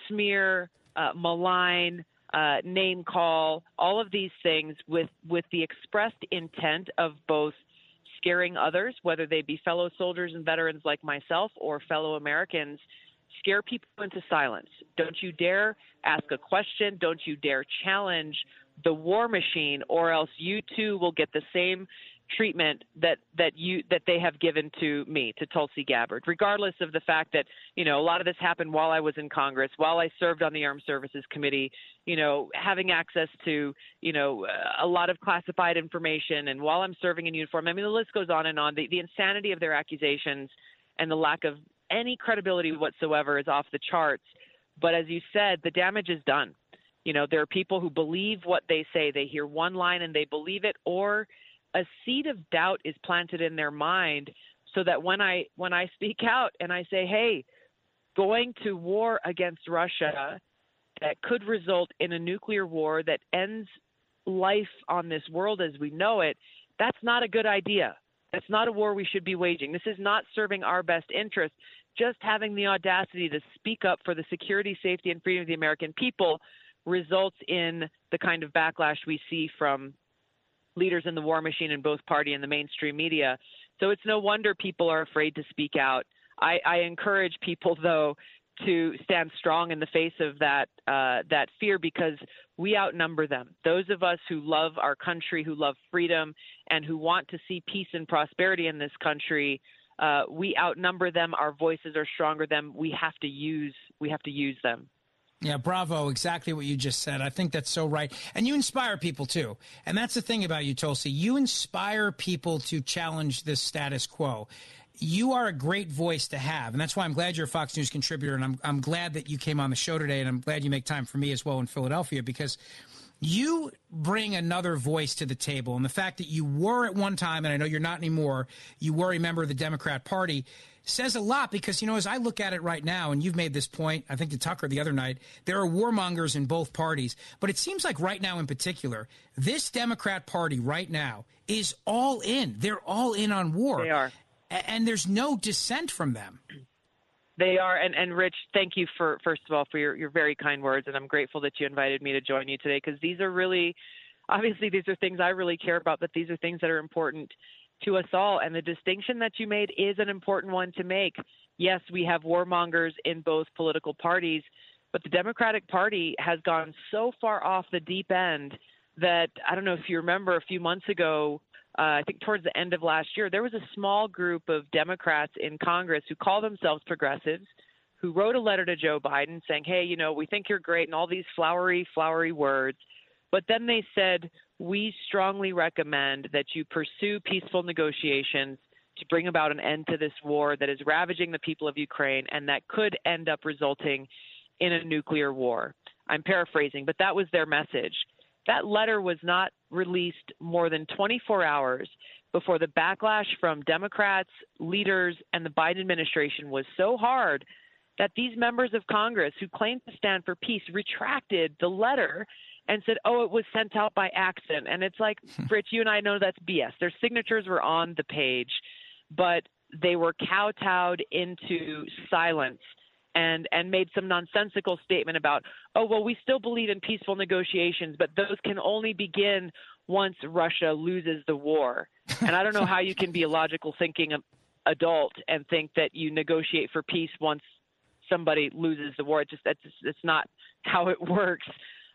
smear, uh, malign, uh, name call, all of these things with, with the expressed intent of both scaring others, whether they be fellow soldiers and veterans like myself or fellow Americans, scare people into silence. Don't you dare ask a question. Don't you dare challenge the war machine, or else you too will get the same treatment that that you that they have given to me, to Tulsi Gabbard, regardless of the fact that, you know, a lot of this happened while I was in Congress, while I served on the Armed Services Committee, you know, having access to, you know, a lot of classified information, and while I'm serving in uniform. I mean, the list goes on and on. The, the insanity of their accusations and the lack of any credibility whatsoever is off the charts. But as you said, the damage is done. You know, there are people who believe what they say. They hear one line and they believe it, or a seed of doubt is planted in their mind, so that when I when I speak out and I say, hey, going to war against Russia that could result in a nuclear war that ends life on this world as we know it, that's not a good idea. That's not a war we should be waging. This is not serving our best interest. Just having the audacity to speak up for the security, safety, and freedom of the American people results in the kind of backlash we see from leaders in the war machine in both party and the mainstream media. So it's no wonder people are afraid to speak out. I, I encourage people, though, to stand strong in the face of that uh, that fear, because we outnumber them. Those of us who love our country, who love freedom, and who want to see peace and prosperity in this country, uh, we outnumber them. Our voices are stronger than we have to use. We have to use them. Yeah, bravo. Exactly what you just said. I think that's so right. And you inspire people, too. And that's the thing about you, Tulsi. You inspire people to challenge this status quo. You are a great voice to have. And that's why I'm glad you're a Fox News contributor. And I'm, I'm glad that you came on the show today. And I'm glad you make time for me as well in Philadelphia, because You bring another voice to the table. And the fact that you were at one time, and I know you're not anymore, you were a member of the Democrat Party, says a lot because, you know, as I look at it right now, and you've made this point, I think to Tucker the other night, there are warmongers in both parties. But it seems like right now in particular, this Democrat Party right now is all in. They're all in on war. They are. And there's no dissent from them. They are. And, and Rich, thank you, for first of all, for your, your very kind words. And I'm grateful that you invited me to join you today, because these are really, obviously, these are things I really care about, but these are things that are important to us all. And the distinction that you made is an important one to make. Yes, we have warmongers in both political parties, but the Democratic Party has gone so far off the deep end that I don't know if you remember a few months ago, Uh, I think towards the end of last year, there was a small group of Democrats in Congress who call themselves progressives, who wrote a letter to Joe Biden saying, hey, you know, we think you're great, and all these flowery, flowery words. But then they said, we strongly recommend that you pursue peaceful negotiations to bring about an end to this war that is ravaging the people of Ukraine and that could end up resulting in a nuclear war. I'm paraphrasing, but that was their message. That letter was not released more than twenty-four hours before the backlash from Democrats, leaders, and the Biden administration was so hard that these members of Congress who claimed to stand for peace retracted the letter and said, oh, it was sent out by accident. And it's like, Rich, you and I know that's B S. Their signatures were on the page, but they were kowtowed into silence. And, and made some nonsensical statement about, oh, well, we still believe in peaceful negotiations, but those can only begin once Russia loses the war. And I don't know how you can be a logical thinking adult and think that you negotiate for peace once somebody loses the war. It just, that's, that's not how it works.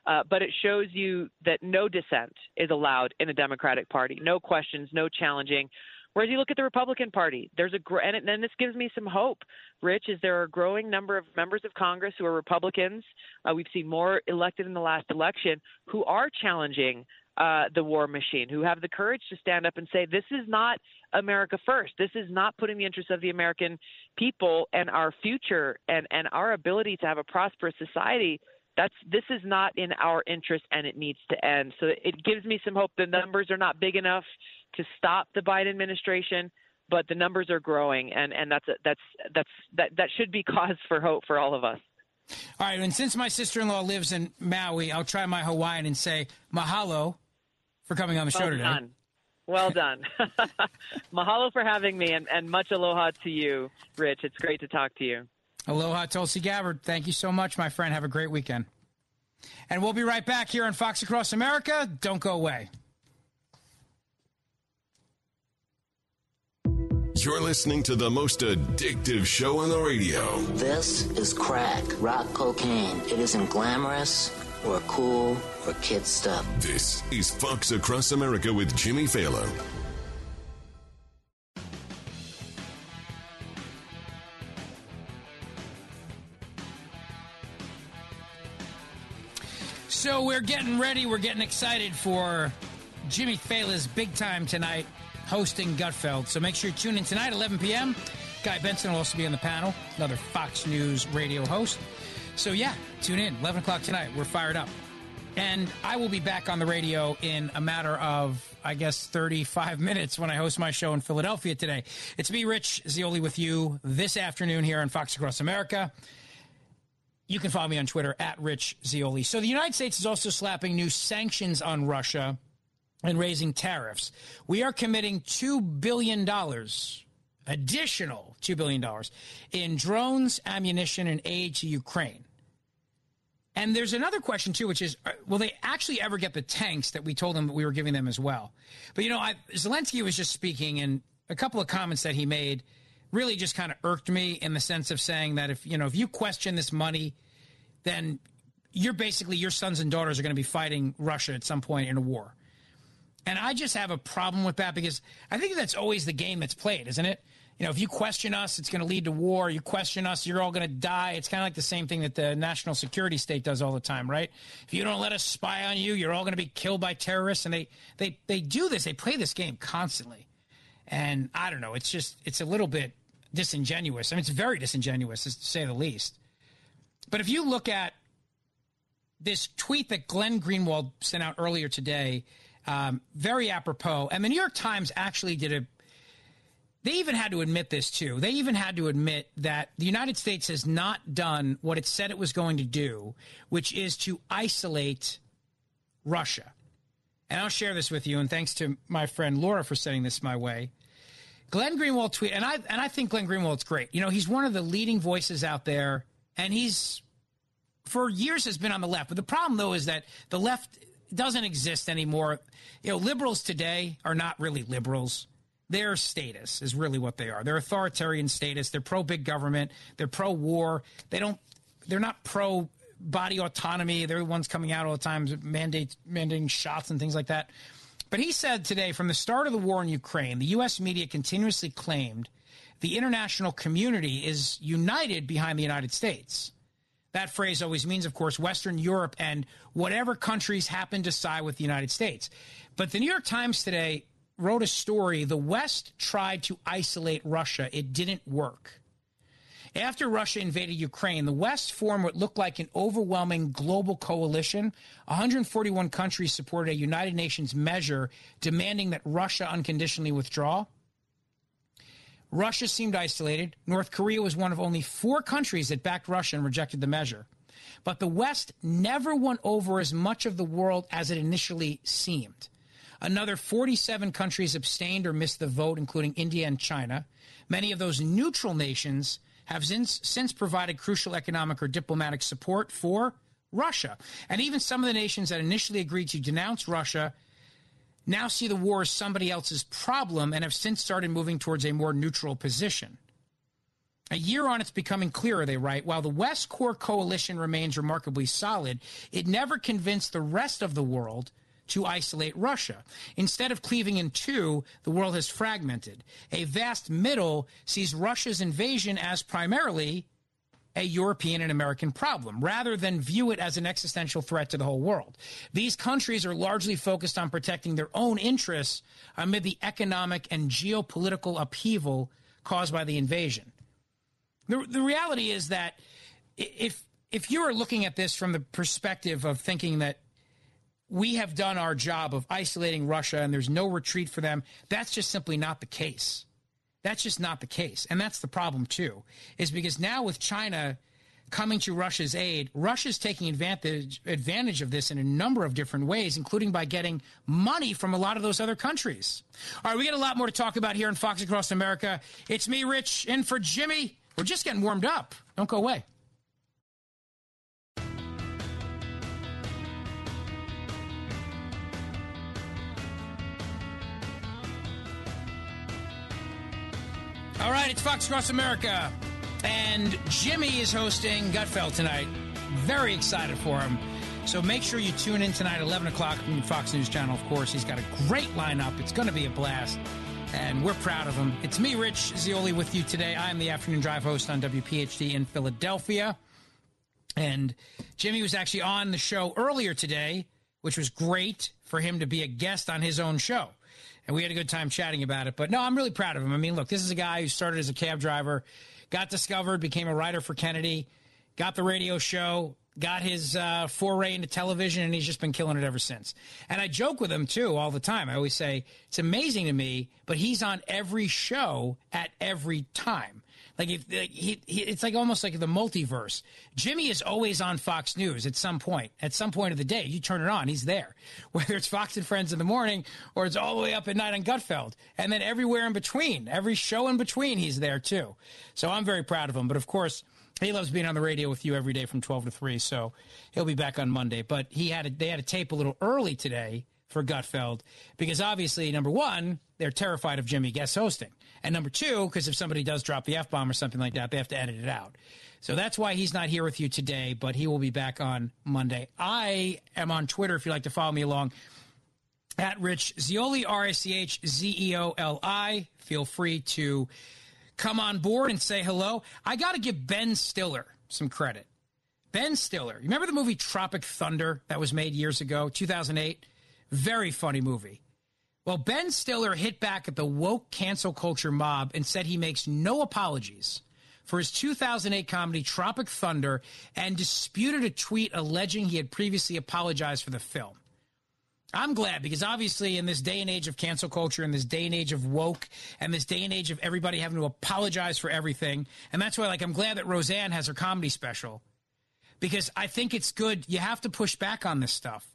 Uh, but it shows you that no dissent is allowed in the Democratic Party, no questions, no challenging. Whereas you look at the Republican Party, there's a – and then this gives me some hope, Rich, is there are a growing number of members of Congress who are Republicans. Uh, we've seen more elected in the last election who are challenging uh, the war machine, who have the courage to stand up and say this is not America first. This is not putting the interests of the American people and our future and, and our ability to have a prosperous society. That's this is not in our interest, and it needs to end. So it gives me some hope. The numbers are not big enough to stop the Biden administration, but the numbers are growing, and, and that's a, that's that's that that should be cause for hope for all of us. All right, and since my sister-in-law lives in Maui, I'll try my Hawaiian and say mahalo for coming on the show today. Well done. Mahalo for having me, and, and much aloha to you, Rich. It's great to talk to you. Aloha, Tulsi Gabbard. Thank you so much, my friend. Have a great weekend. And we'll be right back here on Fox Across America. Don't go away. You're listening to the most addictive show on the radio. This is crack, rock cocaine. It isn't glamorous or cool or kid stuff. This is Fox Across America with Jimmy Failla. So we're getting ready, we're getting excited for Jimmy Failla's big time tonight, hosting Gutfeld. So make sure you tune in tonight, eleven p.m. Guy Benson will also be on the panel, another Fox News radio host. So yeah, tune in, eleven o'clock tonight. We're fired up. And I will be back on the radio in a matter of, I guess, thirty-five minutes when I host my show in Philadelphia today. It's me, Rich Zeoli, with you this afternoon here on Fox Across America. You can follow me on Twitter, at Rich Zeoli. So the United States is also slapping new sanctions on Russia and raising tariffs. We are committing two billion dollars, additional two billion dollars, in drones, ammunition, and aid to Ukraine. And there's another question, too, which is, will they actually ever get the tanks that we told them that we were giving them as well? But, you know, I, Zelensky was just speaking, and a couple of comments that he made really just kind of irked me in the sense of saying that if, you know, if you question this money, then you're basically, your sons and daughters are going to be fighting Russia at some point in a war. And I just have a problem with that, because I think that's always the game that's played, isn't it? You know, if you question us, it's going to lead to war. You question us, you're all going to die. It's kind of like the same thing that the national security state does all the time, right? If you don't let us spy on you, you're all going to be killed by terrorists. And they, they, they do this. They play this game constantly. And I don't know. It's just, it's a little bit disingenuous. I mean, it's very disingenuous, to say the least. But if you look at this tweet that Glenn Greenwald sent out earlier today, um, very apropos. And the New York Times actually did a – they even had to admit this too. They even had to admit that the United States has not done what it said it was going to do, which is to isolate Russia. And I'll share this with you, and thanks to my friend Laura for sending this my way. Glenn Greenwald tweet, and I and I think Glenn Greenwald's great. You know, he's one of the leading voices out there, and he's for years has been on the left. But the problem, though, is that the left doesn't exist anymore. You know, liberals today are not really liberals. Their status is really what they are. They're authoritarian status. They're pro-big government. They're pro-war. They don't. They're not pro body autonomy. They're the ones coming out all the time, mandate, mandating shots and things like that. But he said today, from the start of the war in Ukraine, the U S media continuously claimed the international community is united behind the United States. That phrase always means, of course, Western Europe and whatever countries happen to side with the United States. But the New York Times today wrote a story. The West tried to isolate Russia. It didn't work. After Russia invaded Ukraine, the West formed what looked like an overwhelming global coalition. one hundred forty-one countries supported a United Nations measure demanding that Russia unconditionally withdraw. Russia seemed isolated. North Korea was one of only four countries that backed Russia and rejected the measure. But the West never won over as much of the world as it initially seemed. Another forty-seven countries abstained or missed the vote, including India and China. Many of those neutral nations have since, since provided crucial economic or diplomatic support for Russia. And even some of the nations that initially agreed to denounce Russia now see the war as somebody else's problem and have since started moving towards a more neutral position. A year on, it's becoming clearer, they write, while the West core coalition remains remarkably solid, it never convinced the rest of the world to isolate Russia. Instead of cleaving in two, the world has fragmented. A vast middle sees Russia's invasion as primarily a European and American problem, rather than view it as an existential threat to the whole world. These countries are largely focused on protecting their own interests amid the economic and geopolitical upheaval caused by the invasion. The, the reality is that if, if you are looking at this from the perspective of thinking that we have done our job of isolating Russia and there's no retreat for them, that's just simply not the case. That's just not the case. And that's the problem, too, is because now with China coming to Russia's aid, Russia's taking advantage advantage of this in a number of different ways, including by getting money from a lot of those other countries. All right, we got a lot more to talk about here on Fox Across America. It's me, Rich, in for Jimmy. We're just getting warmed up. Don't go away. All right, it's Fox Across America, and Jimmy is hosting Gutfeld tonight. Very excited for him. So make sure you tune in tonight, eleven o'clock from the Fox News Channel, of course. He's got a great lineup. It's going to be a blast, and we're proud of him. It's me, Rich Zeoli, with you today. I'm the Afternoon Drive host on W P H D in Philadelphia. And Jimmy was actually on the show earlier today, which was great for him to be a guest on his own show. And we had a good time chatting about it. But, no, I'm really proud of him. I mean, look, this is a guy who started as a cab driver, got discovered, became a writer for Kennedy, got the radio show, got his uh, foray into television, and he's just been killing it ever since. And I joke with him, too, all the time. I always say, it's amazing to me, but he's on every show at every time. Like, if, like he, he, it's like almost like the multiverse. Jimmy is always on Fox News at some point. At some point of the day, you turn it on, he's there. Whether it's Fox and Friends in the morning or it's all the way up at night on Gutfeld. And then everywhere in between, every show in between, he's there too. So I'm very proud of him. But, of course, he loves being on the radio with you every day from twelve to three. So he'll be back on Monday. But he had a, they had a tape a little early today for Gutfeld because, obviously, number one, they're terrified of Jimmy guest hosting. And number two, because if somebody does drop the F-bomb or something like that, they have to edit it out. So that's why he's not here with you today, but he will be back on Monday. I am on Twitter if you'd like to follow me along, at Rich Zeoli, R I C H Z E O L I. Feel free to come on board and say hello. I got to give Ben Stiller some credit. Ben Stiller. You remember the movie Tropic Thunder that was made years ago, two thousand eight? Very funny movie. Well, Ben Stiller hit back at the woke cancel culture mob and said he makes no apologies for his two thousand eight comedy Tropic Thunder and disputed a tweet alleging he had previously apologized for the film. I'm glad, because obviously in this day and age of cancel culture, in this day and age of woke, and this day and age of everybody having to apologize for everything, and that's why, like, I'm glad that Roseanne has her comedy special, because I think it's good. You have to push back on this stuff.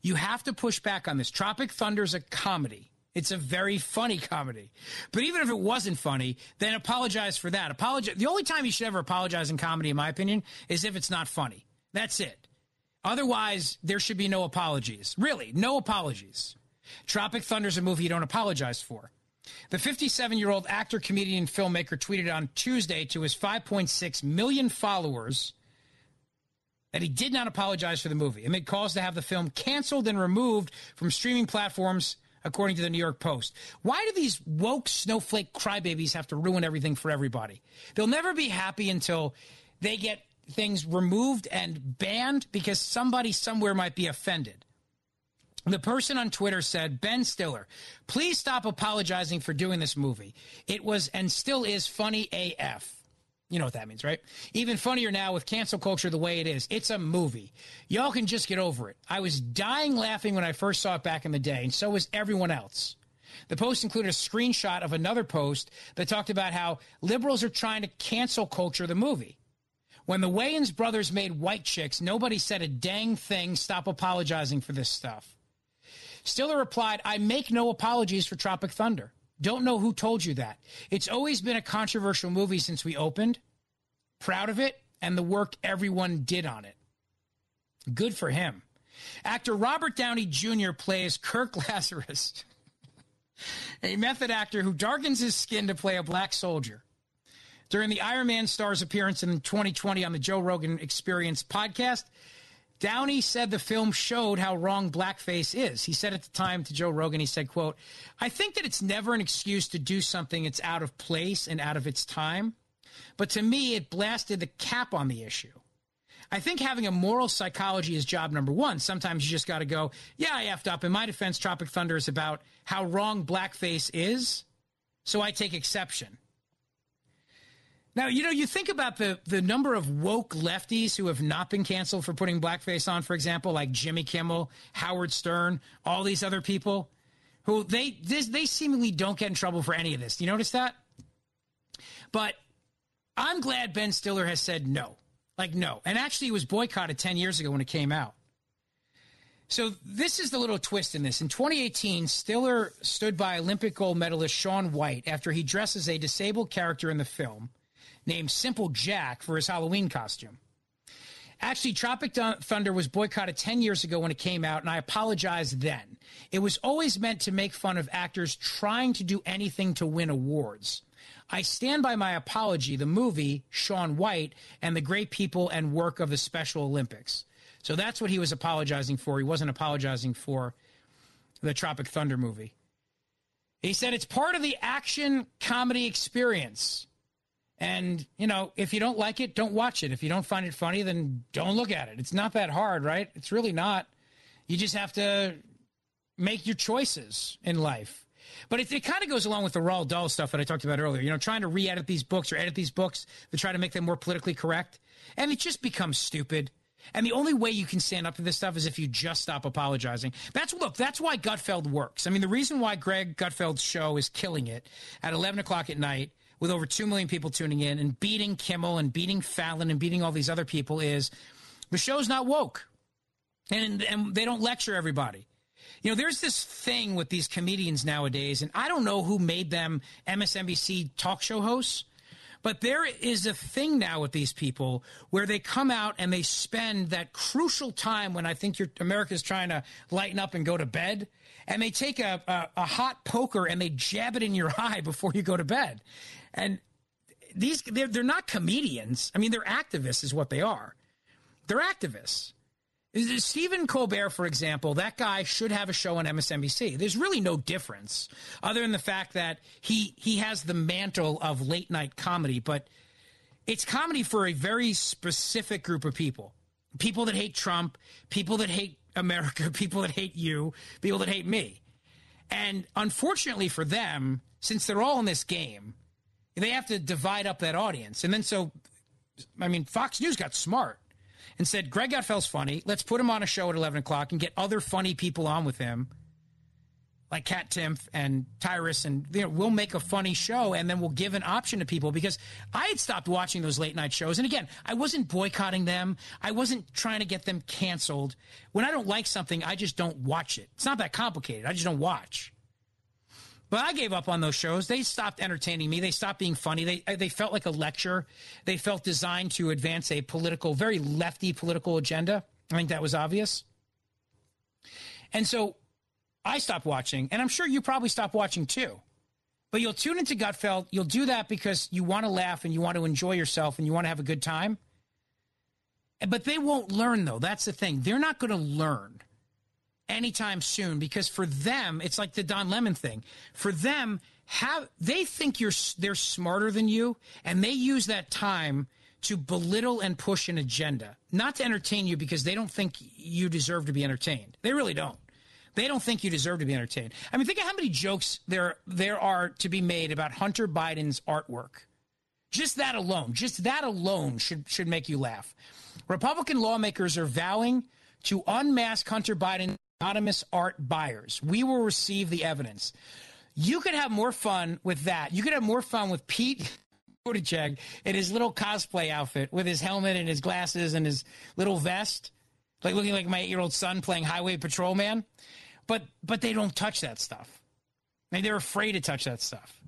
You have to push back on this. Tropic Thunder's a comedy. It's a very funny comedy. But even if it wasn't funny, then apologize for that. Apologize. The only time you should ever apologize in comedy, in my opinion, is if it's not funny. That's it. Otherwise, there should be no apologies. Really, no apologies. Tropic Thunder is a movie you don't apologize for. The fifty-seven-year-old actor, comedian, filmmaker tweeted on Tuesday to his five point six million followers that he did not apologize for the movie amid calls to have the film canceled and removed from streaming platforms, according to the New York Post. Why do these woke snowflake crybabies have to ruin everything for everybody? They'll never be happy until they get things removed and banned because somebody somewhere might be offended. The person on Twitter said, Ben Stiller, please stop apologizing for doing this movie. It was and still is funny A F. You know what that means, right? Even funnier now with cancel culture the way it is. It's a movie. Y'all can just get over it. I was dying laughing when I first saw it back in the day, and so was everyone else. The post included a screenshot of another post that talked about how liberals are trying to cancel culture the movie. When the Wayans brothers made White Chicks, nobody said a dang thing. Stop apologizing for this stuff. Stiller replied, I make no apologies for Tropic Thunder. Don't know who told you that. It's always been a controversial movie since we opened. Proud of it and the work everyone did on it. Good for him. Actor Robert Downey Junior plays Kirk Lazarus, a method actor who darkens his skin to play a black soldier. During the Iron Man star's appearance in twenty twenty on the Joe Rogan Experience podcast, Downey said the film showed how wrong blackface is. He said at the time to Joe Rogan, he said, quote, I think that it's never an excuse to do something that's out of place and out of its time. But to me, it blasted the cap on the issue. I think having a moral psychology is job number one. Sometimes you just got to go, yeah, I effed up. In my defense, Tropic Thunder is about how wrong blackface is. So I take exception. Now, you know, you think about the, the number of woke lefties who have not been canceled for putting blackface on, for example, like Jimmy Kimmel, Howard Stern, all these other people who they this, they seemingly don't get in trouble for any of this. Do you notice that? But I'm glad Ben Stiller has said no, like no. And actually, it was boycotted ten years ago when it came out. So this is the little twist in this. In twenty eighteen, Stiller stood by Olympic gold medalist Shaun White after he dresses a disabled character in the film named Simple Jack for his Halloween costume. Actually, Tropic Thunder was boycotted ten years ago when it came out, and I apologize then. It was always meant to make fun of actors trying to do anything to win awards. I stand by my apology, the movie, Shaun White, and the great people and work of the Special Olympics. So that's what he was apologizing for. He wasn't apologizing for the Tropic Thunder movie. He said it's part of the action comedy experience. And, you know, if you don't like it, don't watch it. If you don't find it funny, then don't look at it. It's not that hard, right? It's really not. You just have to make your choices in life. But it, it kind of goes along with the Roald Dahl stuff that I talked about earlier. You know, trying to re-edit these books or edit these books to try to make them more politically correct. And it just becomes stupid. And the only way you can stand up to this stuff is if you just stop apologizing. That's look, that's why Gutfeld works. I mean, the reason why Greg Gutfeld's show is killing it at eleven o'clock at night with over two million people tuning in and beating Kimmel and beating Fallon and beating all these other people is the show's not woke. And, and they don't lecture everybody. You know, there's this thing with these comedians nowadays, and I don't know who made them M S N B C talk show hosts, but there is a thing now with these people where they come out and they spend that crucial time when I think your America's trying to lighten up and go to bed, and they take a, a, a hot poker and they jab it in your eye before you go to bed. And these they're, they're not comedians. I mean, they're activists is what they are. They're activists. Stephen Colbert, for example, that guy should have a show on M S N B C. There's really no difference other than the fact that he he has the mantle of late night comedy, but it's comedy for a very specific group of people. People that hate Trump, people that hate America, people that hate you, people that hate me. And unfortunately for them, since they're all in this game, They have to divide up that audience. And then so, I mean, Fox News got smart and said, Greg Gutfeld's funny. Let's put him on a show at eleven o'clock and get other funny people on with him, like Kat Timpf and Tyrus. And you know, we'll make a funny show, and then we'll give an option to people, because I had stopped watching those late night shows. And again, I wasn't boycotting them. I wasn't trying to get them canceled. When I don't like something, I just don't watch it. It's not that complicated. I just don't watch. But I gave up on those shows. They stopped entertaining me. They stopped being funny. They they felt like a lecture. They felt designed to advance a political, very lefty political agenda. I think that was obvious. And so I stopped watching, and I'm sure you probably stopped watching too. But you'll tune into Gutfeld. You'll do that because you want to laugh and you want to enjoy yourself and you want to have a good time. But they won't learn, though. That's the thing. They're not going to learn anytime soon, because for them, it's like the Don Lemon thing. For them, have, they think you're they're smarter than you, and they use that time to belittle and push an agenda, not to entertain you, because they don't think you deserve to be entertained. They really don't. They don't think you deserve to be entertained. I mean, think of how many jokes there there are to be made about Hunter Biden's artwork. Just that alone, just that alone should should make you laugh. Republican lawmakers are vowing to unmask Hunter Biden's anonymous art buyers. We will receive the evidence. You could have more fun with that. You could have more fun with Pete Buttigieg in his little cosplay outfit with his helmet and his glasses and his little vest, like looking like my eight-year-old son playing highway patrol man. But but they don't touch that stuff. I mean, they're afraid to touch that stuff.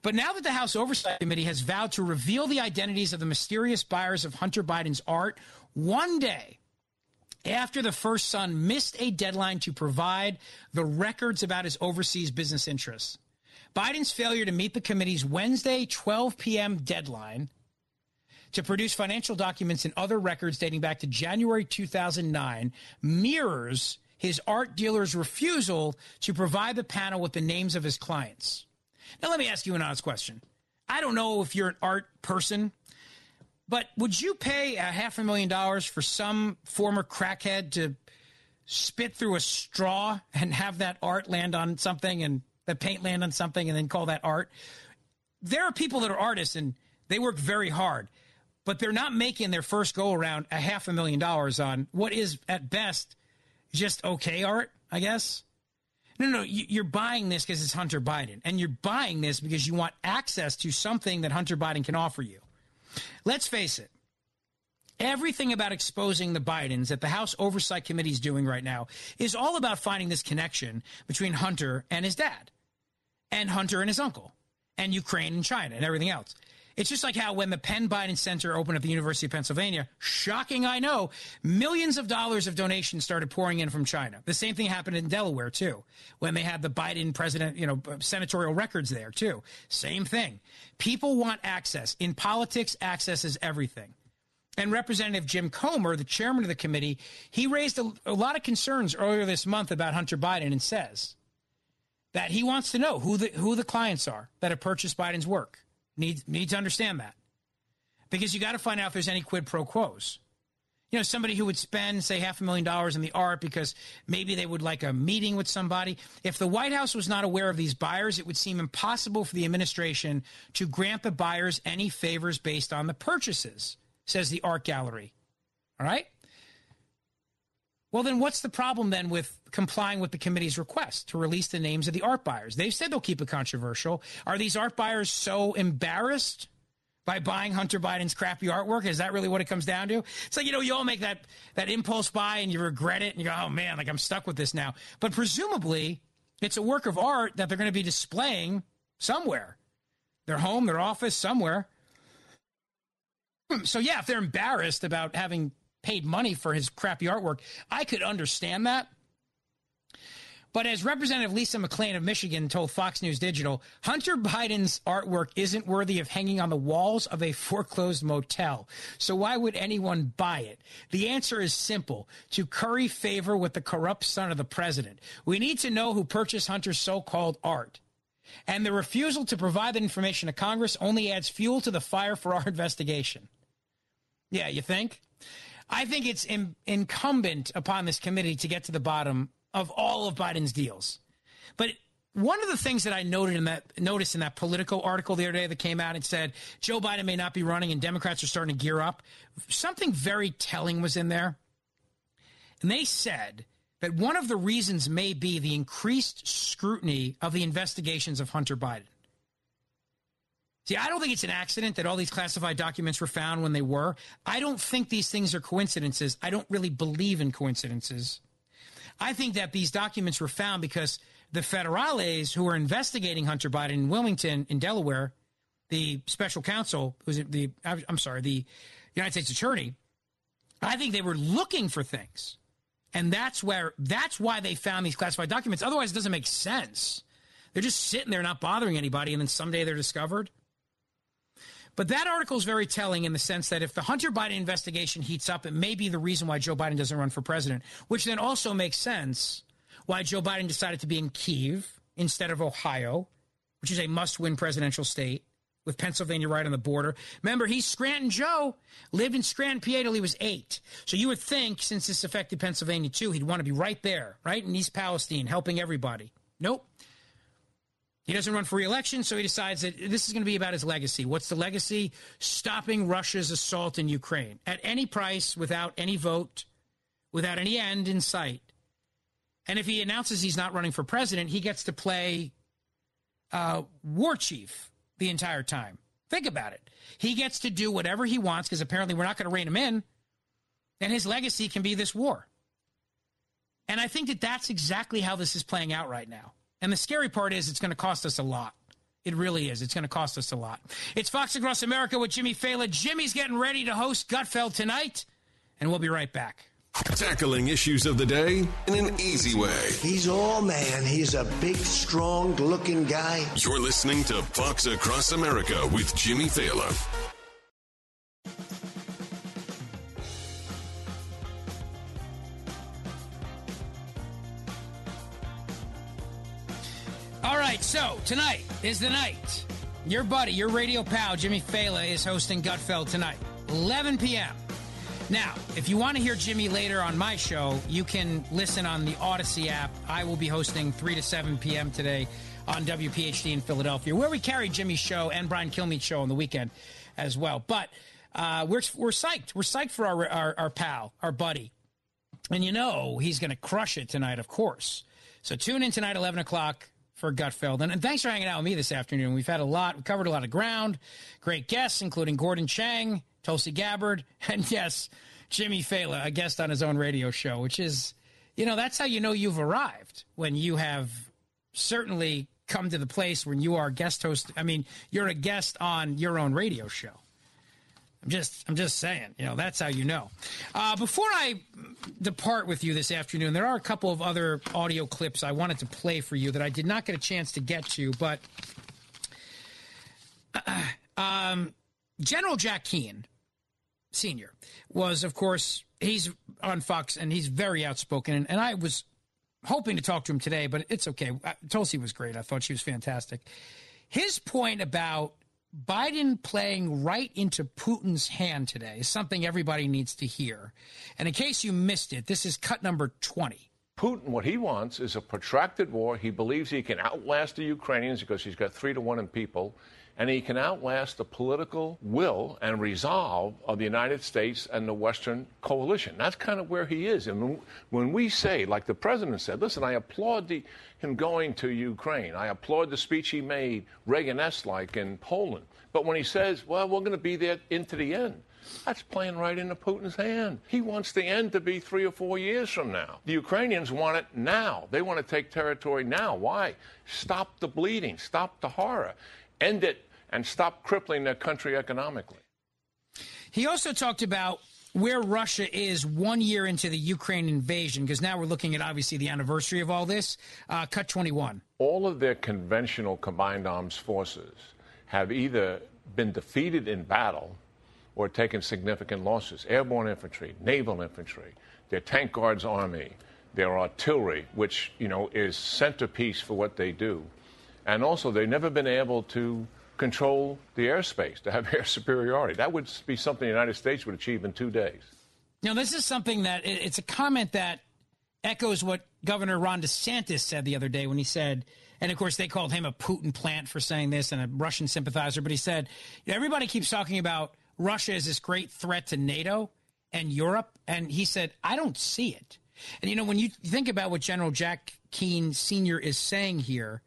But now that the House Oversight Committee has vowed to reveal the identities of the mysterious buyers of Hunter Biden's art one day after the first son missed a deadline to provide the records about his overseas business interests. Biden's failure to meet the committee's Wednesday twelve p.m. deadline to produce financial documents and other records dating back to January two thousand nine mirrors his art dealer's refusal to provide the panel with the names of his clients. Now, let me ask you an honest question. I don't know if you're an art person, but would you pay a half a million dollars for some former crackhead to spit through a straw and have that art land on something and the paint land on something and then call that art? There are people that are artists and they work very hard, but they're not making their first go around a half a million dollars on what is at best just okay art, I guess. No, no, you're buying this because it's Hunter Biden, and you're buying this because you want access to something that Hunter Biden can offer you. Let's face it. Everything about exposing the Bidens that the House Oversight Committee is doing right now is all about finding this connection between Hunter and his dad, and Hunter and his uncle, and Ukraine and China and everything else. It's just like how when the Penn Biden Center opened at the University of Pennsylvania, shocking, I know, millions of dollars of donations started pouring in from China. The same thing happened in Delaware, too, when they had the Biden president, you know, senatorial records there, too. Same thing. People want access. In politics, access is everything. And Representative Jim Comer, the chairman of the committee, he raised a, a lot of concerns earlier this month about Hunter Biden and says that he wants to know who the, who the clients are that have purchased Biden's work. Need, need to understand that, because you got to find out if there's any quid pro quos. You know, somebody who would spend, say, half a million dollars in the art because maybe they would like a meeting with somebody. If the White House was not aware of these buyers, it would seem impossible for the administration to grant the buyers any favors based on the purchases, says the art gallery. All right. Well, then what's the problem then with complying with the committee's request to release the names of the art buyers? They've said they'll keep it controversial. Are these art buyers so embarrassed by buying Hunter Biden's crappy artwork? Is that really what it comes down to? It's like, you know, you all make that that impulse buy and you regret it and you go, oh, man, like I'm stuck with this now. But presumably it's a work of art that they're going to be displaying somewhere, their home, their office, somewhere. So, yeah, if they're embarrassed about having paid money for his crappy artwork, I could understand that. But as Representative Lisa McClain of Michigan told Fox News Digital, Hunter Biden's artwork isn't worthy of hanging on the walls of a foreclosed motel. So why would anyone buy it? The answer is simple: to curry favor with the corrupt son of the president. We need to know who purchased Hunter's so-called art. And the refusal to provide that information to Congress only adds fuel to the fire for our investigation. Yeah, you think? I think it's in, incumbent upon this committee to get to the bottom of all of Biden's deals. But One of the things that I noted in that noticed in that Politico article the other day that came out and said Joe Biden may not be running and Democrats are starting to gear up, something very telling was in there. And they said that one of the reasons may be the increased scrutiny of the investigations of Hunter Biden. See, I don't think it's an accident that all these classified documents were found when they were. I don't think these things are coincidences. I don't really believe in coincidences. I think that these documents were found because the federales who are investigating Hunter Biden in Wilmington, in Delaware, the special counsel, who's the I'm sorry, the United States attorney, I think they were looking for things. And that's where that's why they found these classified documents. Otherwise, it doesn't make sense. They're just sitting there not bothering anybody, and then someday they're discovered. But that article is very telling in the sense that if the Hunter Biden investigation heats up, it may be the reason why Joe Biden doesn't run for president, which then also makes sense why Joe Biden decided to be in Kyiv instead of Ohio, which is a must-win presidential state with Pennsylvania right on the border. Remember, he's Scranton Joe, lived in Scranton, P A till he was eight. So you would think, since this affected Pennsylvania too, he'd want to be right there, right in East Palestine, helping everybody. Nope. He doesn't run for re-election, so he decides that this is going to be about his legacy. What's the legacy? Stopping Russia's assault in Ukraine at any price, without any vote, without any end in sight. And if he announces he's not running for president, he gets to play uh, war chief the entire time. Think about it. He gets to do whatever he wants because apparently we're not going to rein him in, and his legacy can be this war. And I think that that's exactly how this is playing out right now. And the scary part is it's going to cost us a lot. It really is. It's going to cost us a lot. It's Fox Across America with Jimmy Failla. Jimmy's getting ready to host Gutfeld tonight, and we'll be right back. Tackling issues of the day in an easy way. He's all man. He's a big, strong-looking guy. You're listening to Fox Across America with Jimmy Failla. All right, so tonight is the night. Your buddy, your radio pal, Jimmy Failla, is hosting Gutfeld tonight, eleven p.m. Now, if you want to hear Jimmy later on my show, you can listen on the Odyssey app. I will be hosting three to seven p.m. today on W P H D in Philadelphia, where we carry Jimmy's show and Brian Kilmeade's show on the weekend as well. But uh, we're we're psyched. We're psyched for our, our, our pal, our buddy. And you know he's going to crush it tonight, of course. So tune in tonight, eleven o'clock. For Gutfeld. And, and thanks for hanging out with me this afternoon. We've had a lot, we covered a lot of ground, great guests, including Gordon Chang, Tulsi Gabbard, and yes, Jimmy Failla, a guest on his own radio show, which is, you know, that's how you know you've arrived, when you have certainly come to the place when you are guest host. I mean, you're a guest on your own radio show. I'm just I'm just saying, you know, that's how you know. Uh, before I depart with you this afternoon, there are a couple of other audio clips I wanted to play for you that I did not get a chance to get to. But uh, um, General Jack Keane, Senior, was, of course, he's on Fox and he's very outspoken. And, and I was hoping to talk to him today, but it's okay. Uh, Tulsi was great. I thought she was fantastic. His point about Biden playing right into Putin's hand today is something everybody needs to hear. And in case you missed it, this is cut number twenty. Putin, what he wants is a protracted war. He believes he can outlast the Ukrainians because he's got three to one in people, and he can outlast the political will and resolve of the United States and the Western coalition. That's kind of where he is. And when we say, like the president said, listen, I applaud the, him going to Ukraine. I applaud the speech he made, Reagan-esque-like, in Poland. But when he says, well, we're going to be there into the end, that's playing right into Putin's hand. He wants the end to be three or four years from now. The Ukrainians want it now. They want to take territory now. Why? Stop the bleeding. Stop the horror. End it and stop crippling their country economically. He also talked about where Russia is one year into the Ukraine invasion, because now we're looking at, obviously, the anniversary of all this. Uh, cut twenty-one. All of their conventional combined arms forces have either been defeated in battle or taken significant losses. Airborne infantry, naval infantry, their tank guards army, their artillery, which, you know, is centerpiece for what they do. And also, they've never been able to control the airspace, to have air superiority. That would be something the United States would achieve in two days. Now, this is something that it's a comment that echoes what Governor Ron DeSantis said the other day when he said, And, of course, they called him a Putin plant for saying this and a Russian sympathizer. But he said, everybody keeps talking about Russia as this great threat to NATO and Europe. And he said, I don't see it. And, you know, when you think about what General Jack Keane Senior is saying here,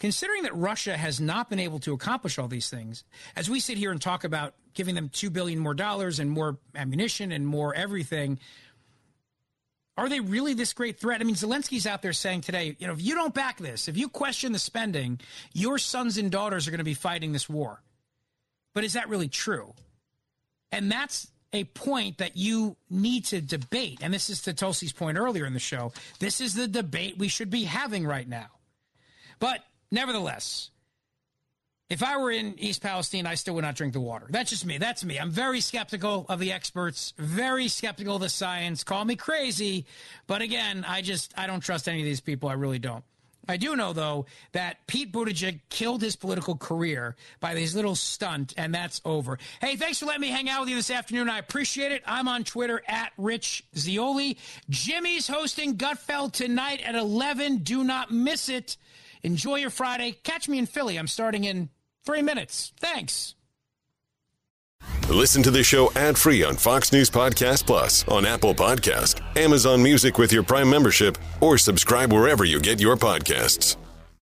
considering that Russia has not been able to accomplish all these things, as we sit here and talk about giving them two billion dollars more dollars and more ammunition and more everything, are they really this great threat? I mean, Zelensky's out there saying today, you know, if you don't back this, if you question the spending, your sons and daughters are going to be fighting this war. But is that really true? And that's a point that you need to debate. And this is to Tulsi's point earlier in the show. This is the debate we should be having right now. But nevertheless, if I were in East Palestine, I still would not drink the water. That's just me. That's me. I'm very skeptical of the experts, very skeptical of the science. Call me crazy. But again, I just I don't trust any of these people. I really don't. I do know, though, that Pete Buttigieg killed his political career by this little stunt, and that's over. Hey, thanks for letting me hang out with you this afternoon. I appreciate it. I'm on Twitter at Rich Zeoli. Jimmy's hosting Gutfeld tonight at eleven. Do not miss it. Enjoy your Friday. Catch me in Philly. I'm starting in three minutes. Thanks. Listen to the show ad-free on Fox News Podcast Plus, on Apple Podcast, Amazon Music with your Prime membership, or subscribe wherever you get your podcasts.